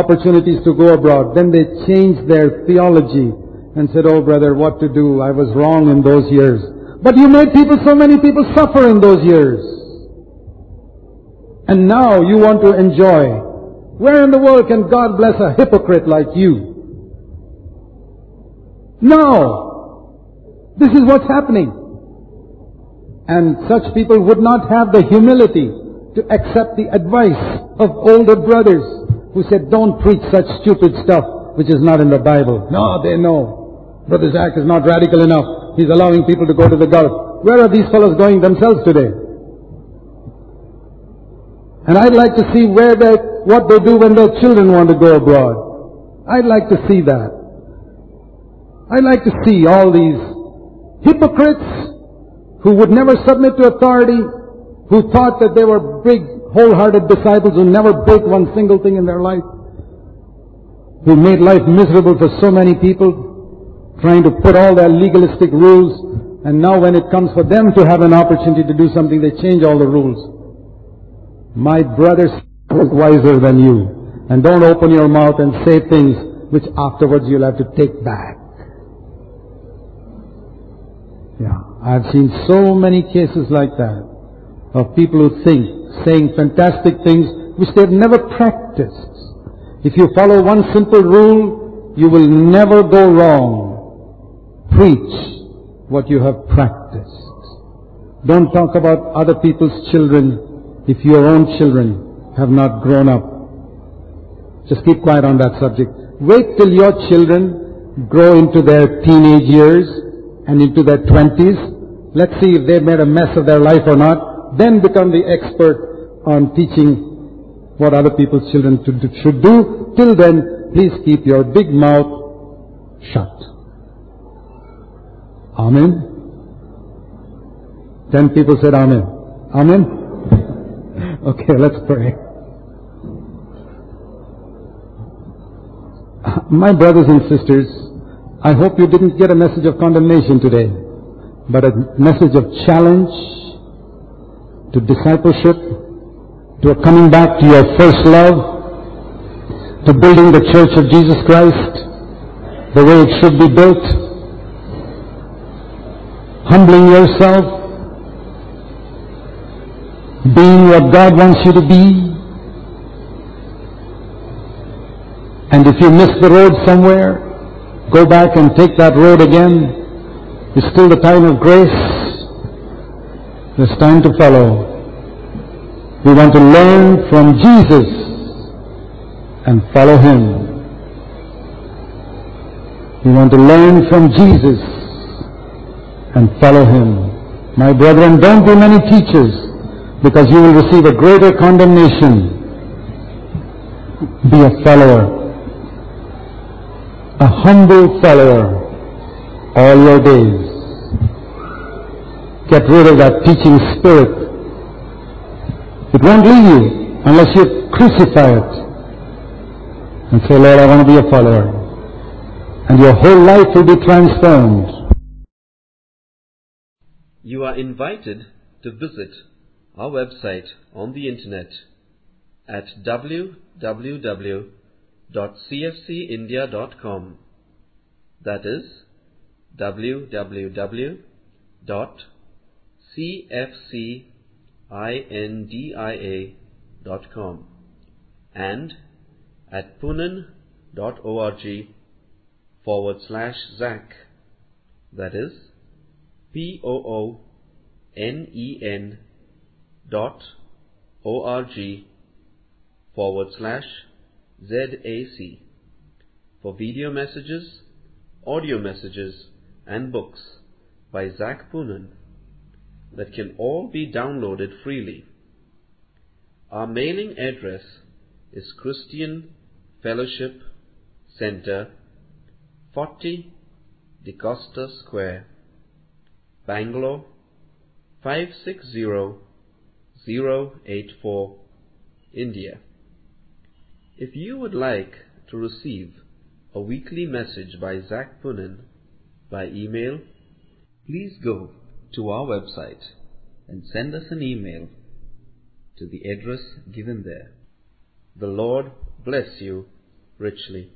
opportunities to go abroad. Then they changed their theology and said, "Oh brother, what to do? I was wrong in those years." But you made so many people suffer in those years. And now you want to enjoy. Where in the world can God bless a hypocrite like you? No! This is what's happening. And such people would not have the humility to accept the advice of older brothers who said, "Don't preach such stupid stuff which is not in the Bible." No, they know. Brother Zach is not radical enough. He's allowing people to go to the Gulf. Where are these fellows going themselves today? And I'd like to see what they do when their children want to go abroad. I'd like to see that. I'd like to see all these hypocrites who would never submit to authority, who thought that they were big, wholehearted disciples who never broke one single thing in their life, who made life miserable for so many people, trying to put all their legalistic rules, and now when it comes for them to have an opportunity to do something, they change all the rules. My brother is wiser than you, and don't open your mouth and say things which afterwards you'll have to take back. Yeah, I've seen so many cases like that of people who think, saying fantastic things which they've never practiced. If you follow one simple rule, you will never go wrong. Preach what you have practiced. Don't talk about other people's children if your own children have not grown up. Just keep quiet on that subject. Wait till your children grow into their teenage years and into their 20s. Let's see if they've made a mess of their life or not. Then become the expert on teaching what other people's children should do. Till then, please keep your big mouth shut. Amen. 10 people said Amen. Amen? Okay, let's pray. My brothers and sisters, I hope you didn't get a message of condemnation today, but a message of challenge to discipleship, to a coming back to your first love, to building the Church of Jesus Christ the way it should be built, humbling yourself, being what God wants you to be. And if you miss the road somewhere, go back and take that road again. It's still the time of grace. There's time to follow. We want to learn from Jesus and follow Him. We want to learn from Jesus and follow Him. My brethren, don't be many teachers, because you will receive a greater condemnation. Be a follower. A humble follower all your days. Get rid of that teaching spirit. It won't leave you unless you crucify it and say, "Lord, I want to be a follower." And your whole life will be transformed. You are invited to visit our website on the internet at www.cfcindia.com. That is www.cfcindia.com, and at poonen.org/Zach. That is poonen.org/ZAC, for video messages, audio messages, and books by Zach Poonen that can all be downloaded freely. Our mailing address is Christian Fellowship Center, 40 DeCosta Square, Bangalore 560084, India. If you would like to receive a weekly message by Zach Poonen by email, please go to our website and send us an email to the address given there. The Lord bless you richly.